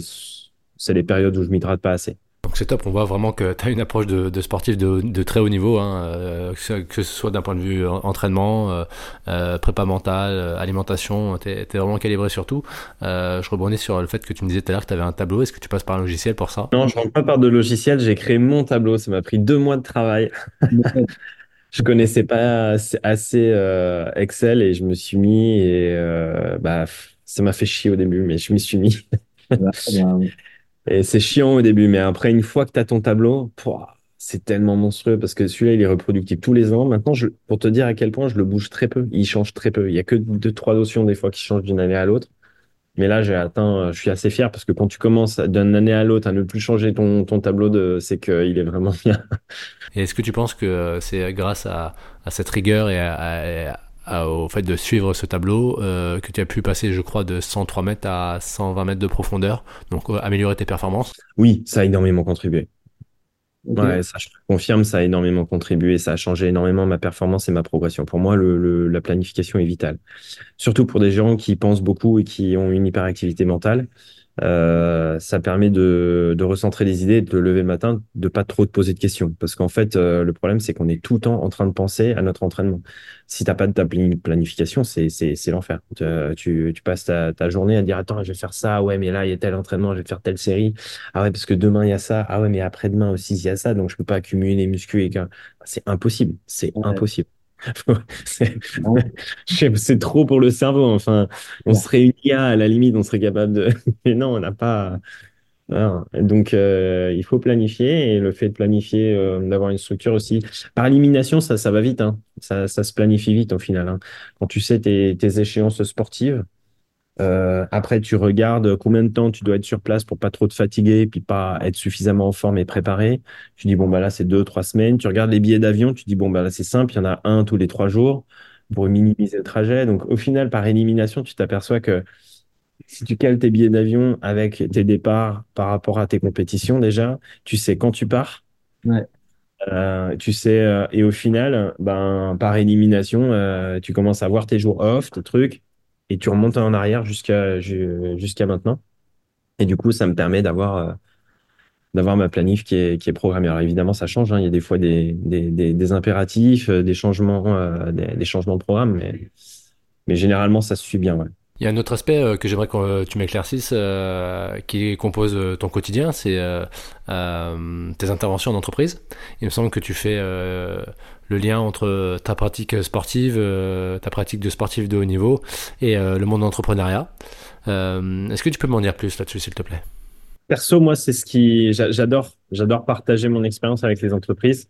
les périodes où je m'hydrate pas assez. Donc c'est top, on voit vraiment que tu as une approche de sportif de très haut niveau, hein, que ce soit d'un point de vue entraînement, prépa mentale, alimentation, tu es vraiment calibré sur tout. Je rebondis sur le fait que tu me disais tout à l'heure que tu avais un tableau, est-ce que tu passes par un logiciel pour ça ? Non, je rentre pas par de logiciel, j'ai créé mon tableau, ça m'a pris 2 mois de travail. Je connaissais pas assez Excel et je me suis mis et ça m'a fait chier au début, mais je m'y suis mis. Et c'est chiant au début, mais après, une fois que tu as ton tableau, c'est tellement monstrueux parce que celui-là, il est reproductible tous les ans. Maintenant, pour te dire à quel point je le bouge très peu, il change très peu. Il n'y a que 2-3 notions des fois qui changent d'une année à l'autre. Mais là, je suis assez fier parce que quand tu commences d'une année à l'autre à ne plus changer ton tableau, c'est qu'il est vraiment bien. Et est-ce que tu penses que c'est grâce à cette rigueur et au fait de suivre ce tableau que tu as pu passer, je crois, de 103 mètres à 120 mètres de profondeur, donc améliorer tes performances? Oui, ça a énormément contribué. Okay. Ouais, ça, je te confirme, ça a énormément contribué, ça a changé énormément ma performance et ma progression. Pour moi, la planification est vitale. Surtout pour des gens qui pensent beaucoup et qui ont une hyperactivité mentale, ça permet de recentrer les idées, de te lever le matin, de pas trop te poser de questions. Parce qu'en fait, le problème, c'est qu'on est tout le temps en train de penser à notre entraînement. Si t'as pas de ta planification, c'est l'enfer. Tu passes ta journée à dire, attends, je vais faire ça. Ouais, mais là, il y a tel entraînement, je vais faire telle série. Ah ouais, parce que demain, il y a ça. Ah ouais, mais après-demain aussi, il y a ça. Donc, je peux pas accumuler les muscles. C'est impossible. C'est impossible. C'est trop pour le cerveau. Enfin, on serait une IA à la limite, on serait capable de. Mais non, on n'a pas. Non. Donc, il faut planifier et le fait de planifier, d'avoir une structure aussi. Par élimination, ça va vite. Hein. Ça se planifie vite au final. Hein. Quand tu sais tes échéances sportives, après tu regardes combien de temps tu dois être sur place pour pas trop te fatiguer, puis pas être suffisamment en forme et préparé. Tu dis bon bah là c'est 2-3 semaines. Tu regardes les billets d'avion, tu dis bon bah là c'est simple, il y en a un tous les 3 jours pour minimiser le trajet. Donc au final par élimination tu t'aperçois que si tu cales tes billets d'avion avec tes départs par rapport à tes compétitions déjà, tu sais quand tu pars. Ouais. Tu sais et au final ben par élimination tu commences à voir tes jours off, tes trucs. Et tu remontes en arrière jusqu'à maintenant. Et du coup, ça me permet d'avoir ma planif qui est programmée. Alors évidemment, ça change. Hein. Il y a des fois des impératifs, des changements de programme. Mais généralement, ça se suit bien. Ouais. Il y a un autre aspect que j'aimerais que tu m'éclaircisses qui compose ton quotidien, c'est tes interventions en entreprise. Il me semble que tu fais le lien entre ta pratique sportive, ta pratique de sportif de haut niveau et le monde de l'entrepreneuriat. Est-ce que tu peux m'en dire plus là-dessus, s'il te plaît ? Perso, moi, c'est ce qui j'adore partager mon expérience avec les entreprises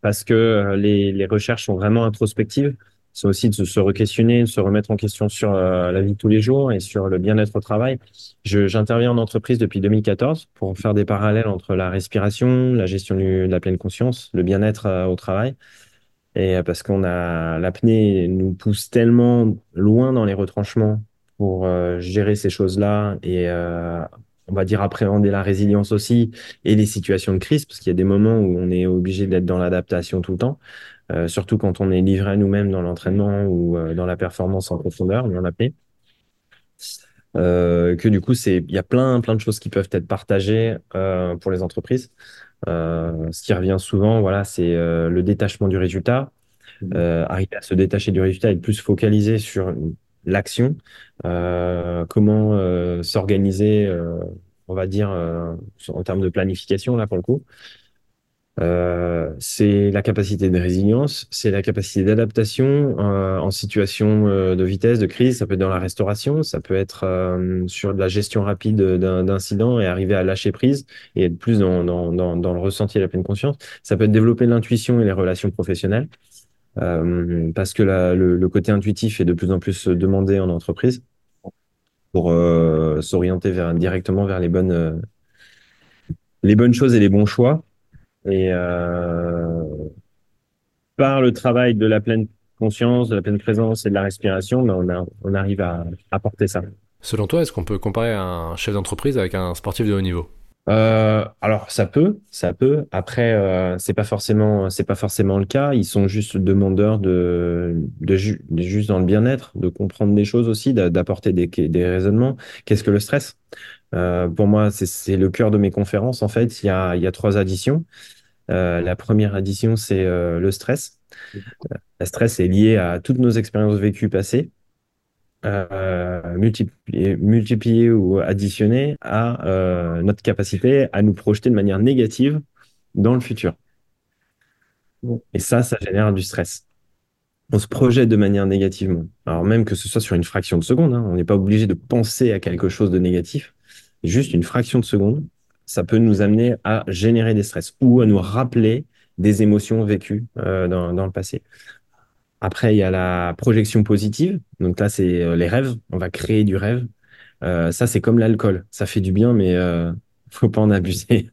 parce que les recherches sont vraiment introspectives. C'est aussi de se re-questionner, de se remettre en question sur la vie de tous les jours et sur le bien-être au travail. J'interviens en entreprise depuis 2014 pour faire des parallèles entre la respiration, la gestion de la pleine conscience, le bien-être au travail. Et parce qu'on a l'apnée nous pousse tellement loin dans les retranchements pour gérer ces choses-là et on va dire appréhender la résilience aussi et les situations de crise, parce qu'il y a des moments où on est obligé d'être dans l'adaptation tout le temps. Surtout quand on est livré à nous-mêmes dans l'entraînement ou dans la performance en profondeur, on en appelait. Que du coup, il y a plein de choses qui peuvent être partagées pour les entreprises. Ce qui revient souvent, voilà, c'est le détachement du résultat. Arriver à se détacher du résultat et être plus focalisé sur l'action. Comment s'organiser, on va dire, en termes de planification, là, pour le coup. C'est la capacité de résilience, c'est la capacité d'adaptation en situation de vitesse, de crise. Ça peut être dans la restauration, ça peut être sur de la gestion rapide d'incidents et arriver à lâcher prise et être plus dans le ressenti et la pleine conscience. Ça peut être développer l'intuition et les relations professionnelles parce que le côté intuitif est de plus en plus demandé en entreprise pour s'orienter directement vers les bonnes choses et les bons choix. Et par le travail de la pleine conscience, de la pleine présence et de la respiration, ben on arrive à apporter ça. Selon toi, est-ce qu'on peut comparer un chef d'entreprise avec un sportif de haut niveau ? Alors ça peut. Après, c'est pas forcément le cas. Ils sont juste demandeurs de juste dans le bien-être, de comprendre des choses aussi, d'apporter des raisonnements. Qu'est-ce que le stress ? Pour moi, c'est le cœur de mes conférences. En fait, il y a trois additions. La première addition, c'est le stress. Le stress est lié à toutes nos expériences vécues passées, multipliées ou additionnées à notre capacité à nous projeter de manière négative dans le futur. Et ça génère du stress. On se projette de manière négativement. Alors même que ce soit sur une fraction de seconde, on n'est pas obligé de penser à quelque chose de négatif. Juste une fraction de seconde, ça peut nous amener à générer des stress ou à nous rappeler des émotions vécues dans le passé. Après, il y a la projection positive. Donc là, c'est les rêves. On va créer du rêve. Ça, c'est comme l'alcool. Ça fait du bien, mais faut pas en abuser.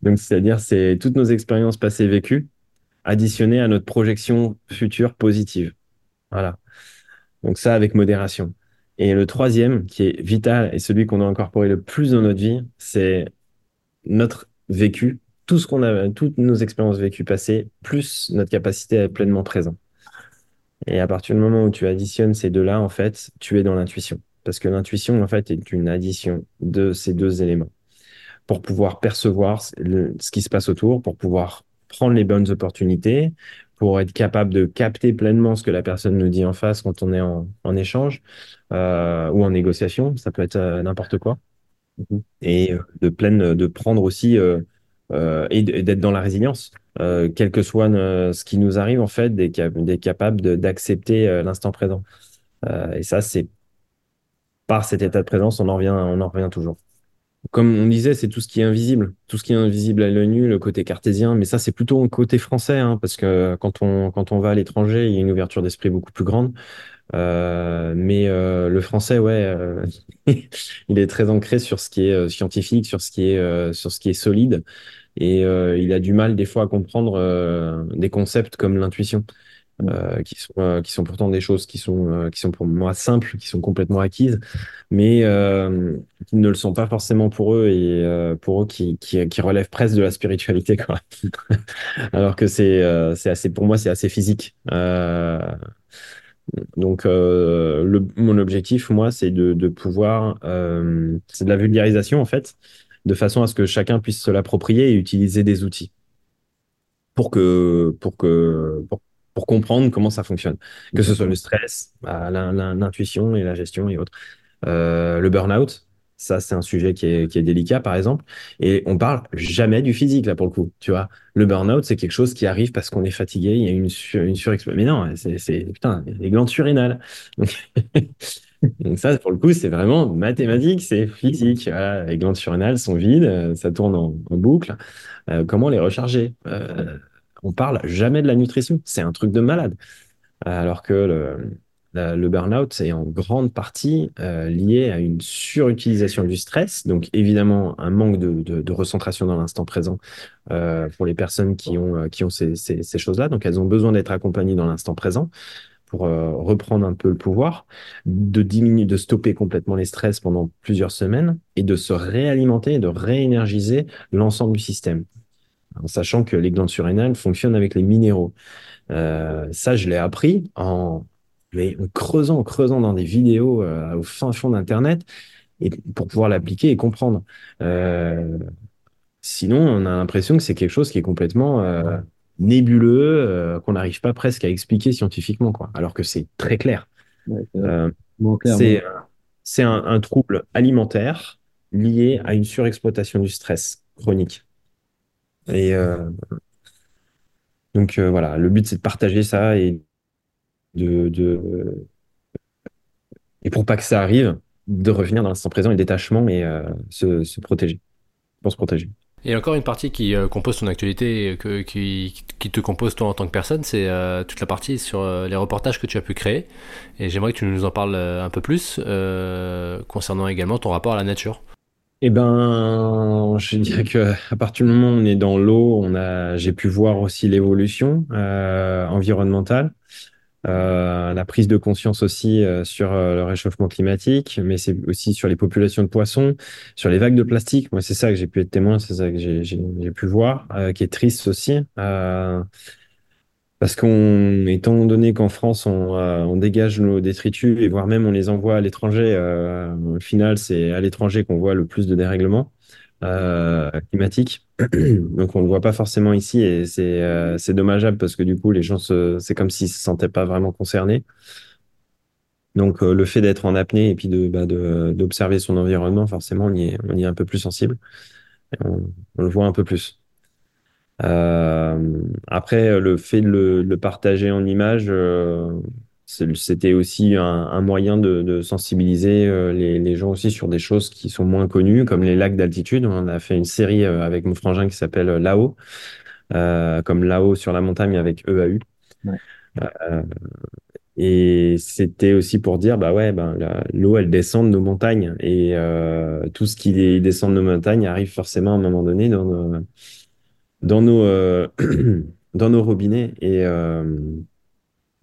Donc, c'est-à-dire, c'est toutes nos expériences passées vécues additionnées à notre projection future positive. Voilà. Donc ça, avec modération. Et le troisième, qui est vital et celui qu'on a incorporé le plus dans notre vie, c'est notre vécu, tout ce qu'on a, toutes nos expériences vécues passées, plus notre capacité à être pleinement présent. Et à partir du moment où tu additionnes ces deux-là, en fait, tu es dans l'intuition. Parce que l'intuition, en fait, est une addition de ces deux éléments pour pouvoir percevoir ce qui se passe autour, pour pouvoir prendre les bonnes opportunités, pour être capable de capter pleinement ce que la personne nous dit en face quand on est en échange ou en négociation, ça peut être n'importe quoi. Et de prendre aussi et d'être dans la résilience, quel que soit ce qui nous arrive en fait, d'être capable d'accepter l'instant présent. Et ça, c'est par cet état de présence, on en revient toujours. Comme on disait, c'est tout ce qui est invisible. Tout ce qui est invisible à l'œil nu, le côté cartésien. Mais ça, c'est plutôt un côté français, parce que quand on va à l'étranger, il y a une ouverture d'esprit beaucoup plus grande. Mais le français, ouais, il est très ancré sur ce qui est scientifique, sur ce qui est solide. Et il a du mal, des fois, à comprendre des concepts comme l'intuition, qui sont pourtant des choses qui sont pour moi simples, qui sont complètement acquises, mais qui ne le sont pas forcément pour eux et pour eux qui relèvent presque de la spiritualité quand même. Alors que c'est assez physique. Donc mon objectif, moi, c'est de pouvoir c'est de la vulgarisation en fait, de façon à ce que chacun puisse se l'approprier et utiliser des outils pour que pour comprendre comment ça fonctionne, que ce soit le stress, l'intuition et la gestion et autres. Le burn-out, ça c'est un sujet qui est délicat par exemple, et on parle jamais du physique là pour le coup, tu vois. Le burn-out, c'est quelque chose qui arrive parce qu'on est fatigué, il y a une surexposition. Mais non, c'est putain, les glandes surrénales. Donc ça, pour le coup, c'est vraiment mathématique, c'est physique. Voilà, les glandes surrénales sont vides, ça tourne en boucle. Comment les recharger? On parle jamais de la nutrition, c'est un truc de malade. Alors que le burn-out, c'est en grande partie lié à une surutilisation du stress, donc évidemment un manque de recentration dans l'instant présent pour les personnes qui ont ces choses-là. Donc elles ont besoin d'être accompagnées dans l'instant présent pour reprendre un peu le pouvoir, de stopper complètement les stress pendant plusieurs semaines et de se réalimenter et de réénergiser l'ensemble du système, en sachant que les glandes surrénales fonctionnent avec les minéraux. Ça, je l'ai appris en creusant dans des vidéos au fin fond d'Internet, et pour pouvoir l'appliquer et comprendre. Sinon, on a l'impression que c'est quelque chose qui est complètement nébuleux, qu'on n'arrive pas presque à expliquer scientifiquement, quoi, alors que c'est très clair. Ouais, c'est un trouble alimentaire lié à une surexploitation du stress chronique. Et donc voilà, le but c'est de partager ça et pour pas que ça arrive, de revenir dans l'instant présent et détachement et se protéger, pour se protéger. Et encore une partie qui compose ton actualité, qui te compose toi en tant que personne, c'est toute la partie sur les reportages que tu as pu créer. Et j'aimerais que tu nous en parles un peu plus, concernant également ton rapport à la nature. Eh ben, je dirais qu'à partir du moment où on est dans l'eau, j'ai pu voir aussi l'évolution environnementale. La prise de conscience aussi sur le réchauffement climatique, mais c'est aussi sur les populations de poissons, sur les vagues de plastique. Moi, c'est ça que j'ai pu être témoin, c'est ça que j'ai pu voir, qui est triste aussi, parce étant donné qu'en France on dégage nos détritus et voire même on les envoie à l'étranger, au final c'est à l'étranger qu'on voit le plus de dérèglements climatique. Donc on le voit pas forcément ici, et c'est dommageable parce que du coup les gens c'est comme s'ils se sentaient pas vraiment concernés. Donc le fait d'être en apnée et puis d'observer son environnement, forcément on y est un peu plus sensible, on le voit un peu plus. Après, le fait de le partager en images, c'était aussi un moyen de sensibiliser les gens aussi sur des choses qui sont moins connues, comme les lacs d'altitude. On a fait une série avec mon frangin qui s'appelle Là-haut, comme Là-haut sur la montagne avec EAU. Ouais. Et c'était aussi pour dire, bah ouais, l'eau, elle descend de nos montagnes. Et tout ce qui descend de nos montagnes arrive forcément à un moment donné dans nos robinets. Et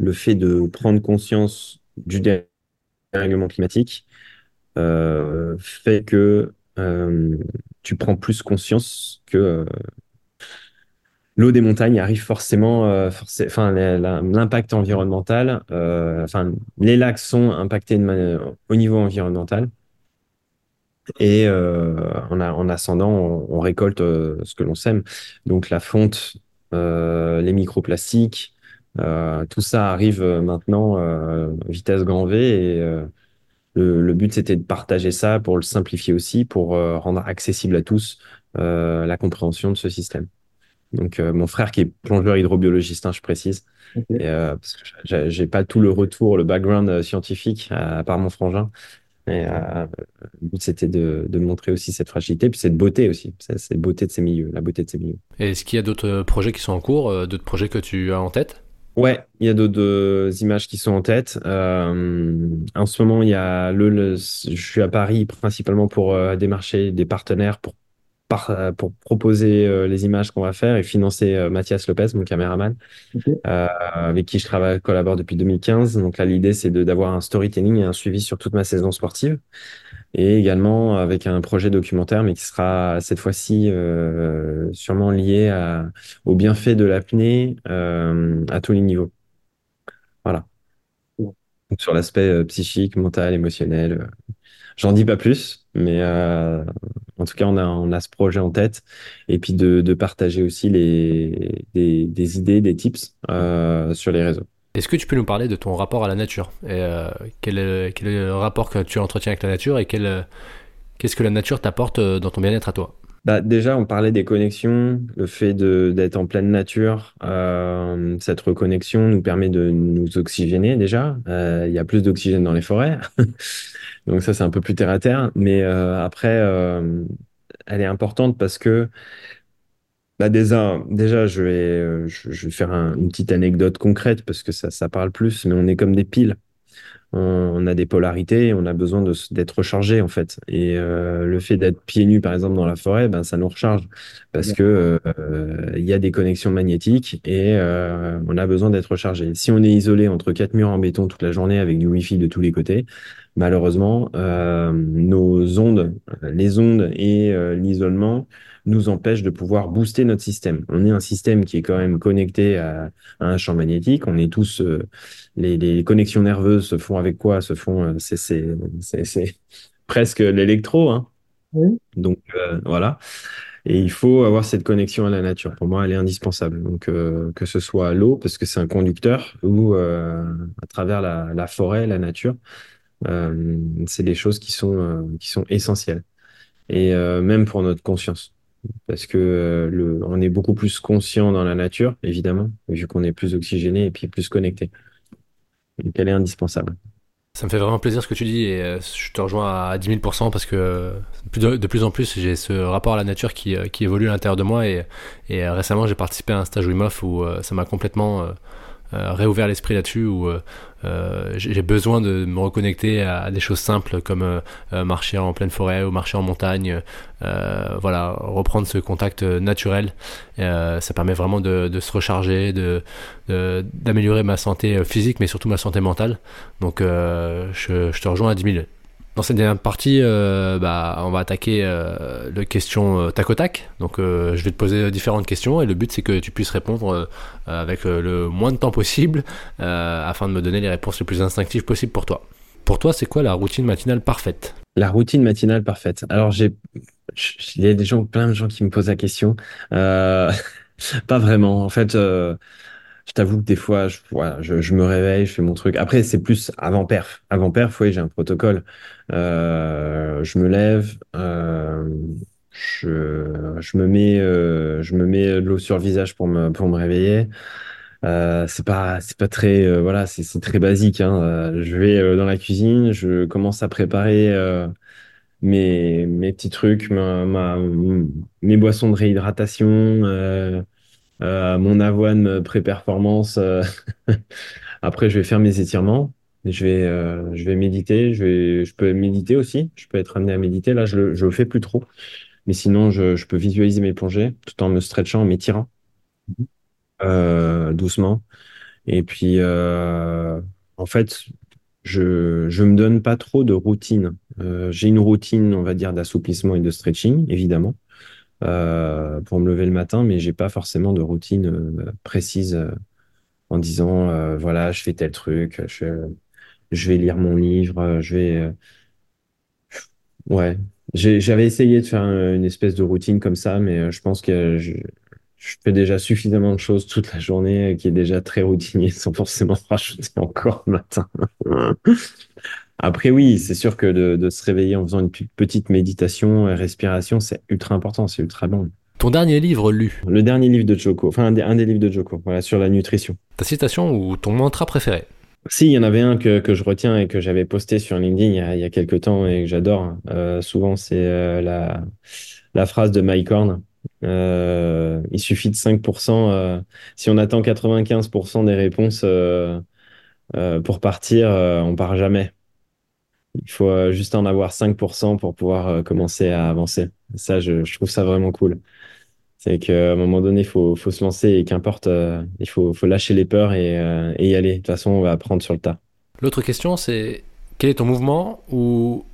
le fait de prendre conscience du dérèglement climatique fait que tu prends plus conscience que l'eau des montagnes arrive forcément, l'impact environnemental, les lacs sont impactés au niveau environnemental, et en ascendant, on récolte ce que l'on sème. Donc la fonte, les microplastiques, tout ça arrive maintenant vitesse grand V, et le but c'était de partager ça pour le simplifier aussi, pour rendre accessible à tous la compréhension de ce système. Donc mon frère qui est plongeur hydrobiologiste, je précise, okay. Et, parce que j'ai pas tout le retour, le background scientifique à part mon frangin, et le but c'était de montrer aussi cette fragilité, puis cette beauté aussi, cette beauté de ces milieux, la beauté de ces milieux. Et est-ce qu'il y a d'autres projets qui sont en cours, d'autres projets que tu as en tête? Ouais, il y a d'autres images qui sont en tête. En ce moment, il y a je suis à Paris principalement pour démarcher des partenaires pour proposer les images qu'on va faire et financer Mathias Lopez, mon caméraman, okay. Avec qui je collabore depuis 2015. Donc là, l'idée, c'est d'avoir un storytelling et un suivi sur toute ma saison sportive, et également avec un projet documentaire, mais qui sera cette fois-ci sûrement lié aux bienfaits de l'apnée à tous les niveaux. Voilà. Donc, sur l'aspect psychique, mental, émotionnel, j'en dis pas plus, mais en tout cas, on a ce projet en tête. Et puis de partager aussi des idées, des tips sur les réseaux. Est-ce que tu peux nous parler de ton rapport à la nature et quel est le rapport que tu entretiens avec la nature et qu'est-ce que la nature t'apporte dans ton bien-être à toi? Bah, déjà, on parlait des connexions, le fait d'être en pleine nature, cette reconnexion nous permet de nous oxygéner déjà. Il y a plus d'oxygène dans les forêts, donc ça c'est un peu plus terre à terre. Mais après, elle est importante parce que déjà, je vais faire une petite anecdote concrète parce que ça parle plus. Mais on est comme des piles. On a des polarités, on a besoin d'être rechargé en fait. Et le fait d'être pieds nus par exemple dans la forêt, ben ça nous recharge parce que il y a des connexions magnétiques et on a besoin d'être rechargé. Si on est isolé entre quatre murs en béton toute la journée avec du wifi de tous les côtés, malheureusement les ondes et l'isolement nous empêchent de pouvoir booster notre système. On est un système qui est quand même connecté à un champ magnétique. On est tous les connexions nerveuses se font avec quoi? Se font c'est presque l'électro, hein. Oui. Donc voilà. Et il faut avoir cette connexion à la nature. Pour moi, elle est indispensable. Donc que ce soit à l'eau parce que c'est un conducteur ou à travers la forêt, la nature, c'est des choses qui sont essentielles. Et même pour notre conscience. Parce que on est beaucoup plus conscient dans la nature, évidemment, vu qu'on est plus oxygéné et puis plus connecté. Donc elle est indispensable. Ça me fait vraiment plaisir ce que tu dis et je te rejoins à 10 000% parce que de plus en plus j'ai ce rapport à la nature qui évolue à l'intérieur de moi et récemment j'ai participé à un stage WIMOF où ça m'a complètement réouvert l'esprit là-dessus où j'ai besoin de me reconnecter à des choses simples comme marcher en pleine forêt ou marcher en montagne, voilà, reprendre ce contact naturel. Ça permet vraiment de se recharger, d'améliorer ma santé physique mais surtout ma santé mentale. Donc je te rejoins à 10 000. Dans cette dernière partie, on va attaquer les questions tac au tac. Donc, je vais te poser différentes questions et le but, c'est que tu puisses répondre avec le moins de temps possible afin de me donner les réponses les plus instinctives possibles pour toi. Pour toi, c'est quoi la routine matinale parfaite? La routine matinale parfaite. Alors, il y a plein de gens qui me posent la question. Pas vraiment. En fait, je t'avoue que des fois, je me réveille, je fais mon truc. Après, c'est plus avant perf. Avant perf, oui, j'ai un protocole. Je me lève, je me mets de l'eau sur le visage pour me réveiller. C'est pas très voilà, c'est très basique, hein. Je vais dans la cuisine, je commence à préparer mes petits trucs, mes boissons de réhydratation. Mon avoine pré-performance. Après, je vais faire mes étirements. Je vais méditer. Je peux méditer aussi. Je peux être amené à méditer. Là, je le fais plus trop. Mais sinon, je peux visualiser mes plongées tout en me stretchant, en m'étirant doucement. Et puis, en fait, je me donne pas trop de routine. J'ai une routine, on va dire, d'assouplissement et de stretching, évidemment. Pour me lever le matin, mais j'ai pas forcément de routine précise en disant voilà, je fais tel truc, je vais lire mon livre, je vais ouais, j'avais essayé de faire une espèce de routine comme ça, mais je pense que je fais déjà suffisamment de choses toute la journée qui est déjà très routinier sans forcément rajouter encore le matin. Après, oui, c'est sûr que de se réveiller en faisant une petite méditation, respiration, c'est ultra important, c'est ultra bon. Ton dernier livre lu? Le dernier livre de Djoko, enfin un des livres de Djoko, voilà, sur la nutrition. Ta citation ou ton mantra préféré? Si, il y en avait un que je retiens et que j'avais posté sur LinkedIn il y a quelques temps et que j'adore. Souvent, c'est la phrase de Mike Horn. Il suffit de 5%. Si on attend 95% des réponses pour partir, on part jamais. Il faut juste en avoir 5% pour pouvoir commencer à avancer. Ça, je trouve ça vraiment cool. C'est qu'à un moment donné, il faut se lancer et qu'importe, il faut lâcher les peurs et y aller. De toute façon, on va apprendre sur le tas. L'autre question, c'est quel est ton mouvement ou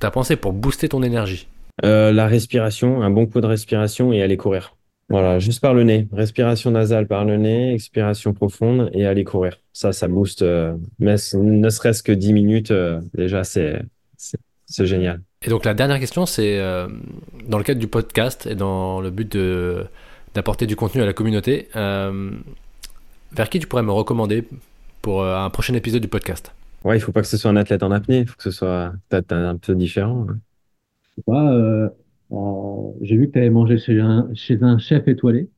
ta pensée pour booster ton énergie? La respiration, un bon coup de respiration et aller courir. Voilà, juste par le nez. Respiration nasale par le nez, expiration profonde et aller courir. Ça booste, mais ne serait-ce que 10 minutes, déjà, c'est génial. Et donc la dernière question, c'est dans le cadre du podcast et dans le but d'apporter du contenu à la communauté, vers qui tu pourrais me recommander pour un prochain épisode du podcast? Ouais, il faut pas que ce soit un athlète en apnée, il faut que ce soit un peu différent. Moi, j'ai vu que tu avais mangé chez un chef étoilé.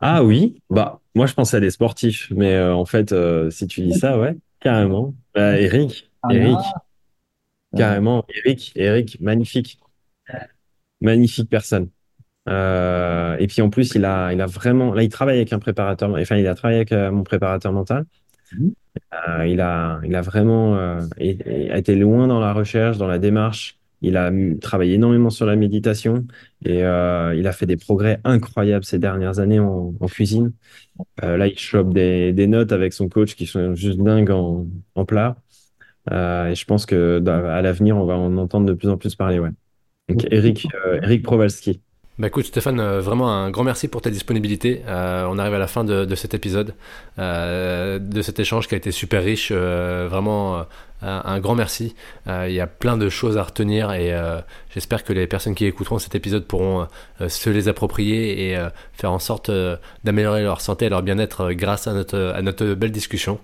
Ah oui, bah moi je pensais à des sportifs, mais en fait si tu dis ça, ouais, carrément. Bah, Eric. Carrément, Eric, magnifique personne. Et puis en plus, il a vraiment, là, il travaille avec un préparateur, enfin, il a travaillé avec mon préparateur mental. Il a vraiment été loin dans la recherche, dans la démarche. Il a travaillé énormément sur la méditation et il a fait des progrès incroyables ces dernières années en cuisine. Là, il chope des notes avec son coach qui sont juste dingues en plat. Et je pense que à l'avenir, on va en entendre de plus en plus parler. Ouais. Donc Eric Provalski. Bah écoute Stéphane, vraiment un grand merci pour ta disponibilité. On arrive à la fin de cet épisode, de cet échange qui a été super riche. Vraiment un grand merci. Il y a plein de choses à retenir et j'espère que les personnes qui écouteront cet épisode pourront se les approprier et faire en sorte d'améliorer leur santé et leur bien-être grâce à notre belle discussion.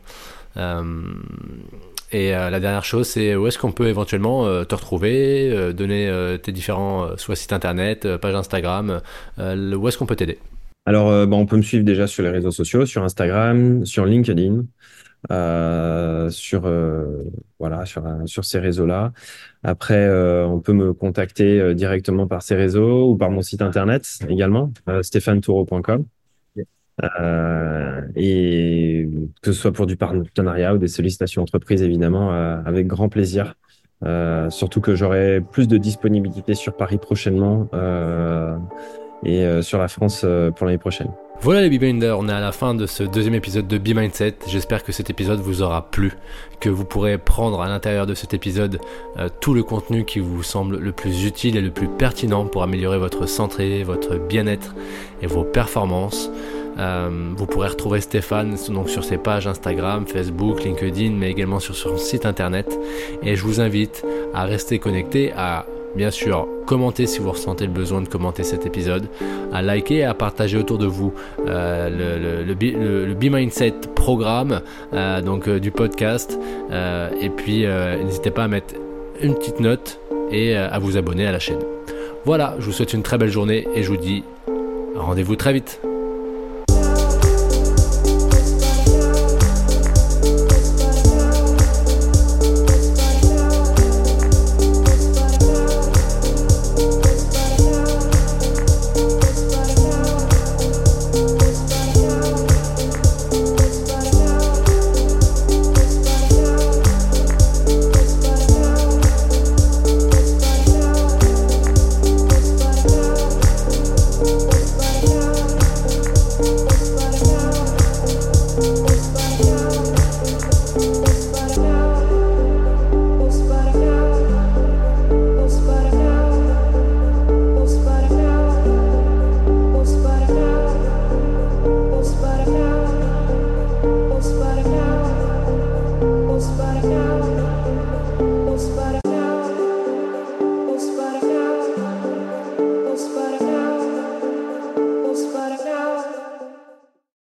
Et la dernière chose, c'est où est-ce qu'on peut éventuellement te retrouver, donner tes différents, soit sites internet, page Instagram, où est-ce qu'on peut t'aider? Alors, on peut me suivre déjà sur les réseaux sociaux, sur Instagram, sur LinkedIn, sur ces réseaux-là. Après, on peut me contacter directement par ces réseaux ou par mon site internet également, stéphanetoureau.com. Et que ce soit pour du partenariat ou des sollicitations entreprises, évidemment, avec grand plaisir. Surtout que j'aurai plus de disponibilité sur Paris prochainement et sur la France pour l'année prochaine. Voilà les BeMinders, on est à la fin de ce deuxième épisode de Be Mindset. J'espère que cet épisode vous aura plu, que vous pourrez prendre à l'intérieur de cet épisode tout le contenu qui vous semble le plus utile et le plus pertinent pour améliorer votre santé, votre bien-être et vos performances. Vous pourrez retrouver Stéphane donc sur ses pages Instagram, Facebook, LinkedIn, mais également sur son site internet. Et je vous invite à rester connecté, à bien sûr commenter si vous ressentez le besoin de commenter cet épisode, à liker, à partager autour de vous le Be Mindset programme du podcast. Et puis n'hésitez pas à mettre une petite note et à vous abonner à la chaîne. Voilà, je vous souhaite une très belle journée et je vous dis rendez-vous très vite.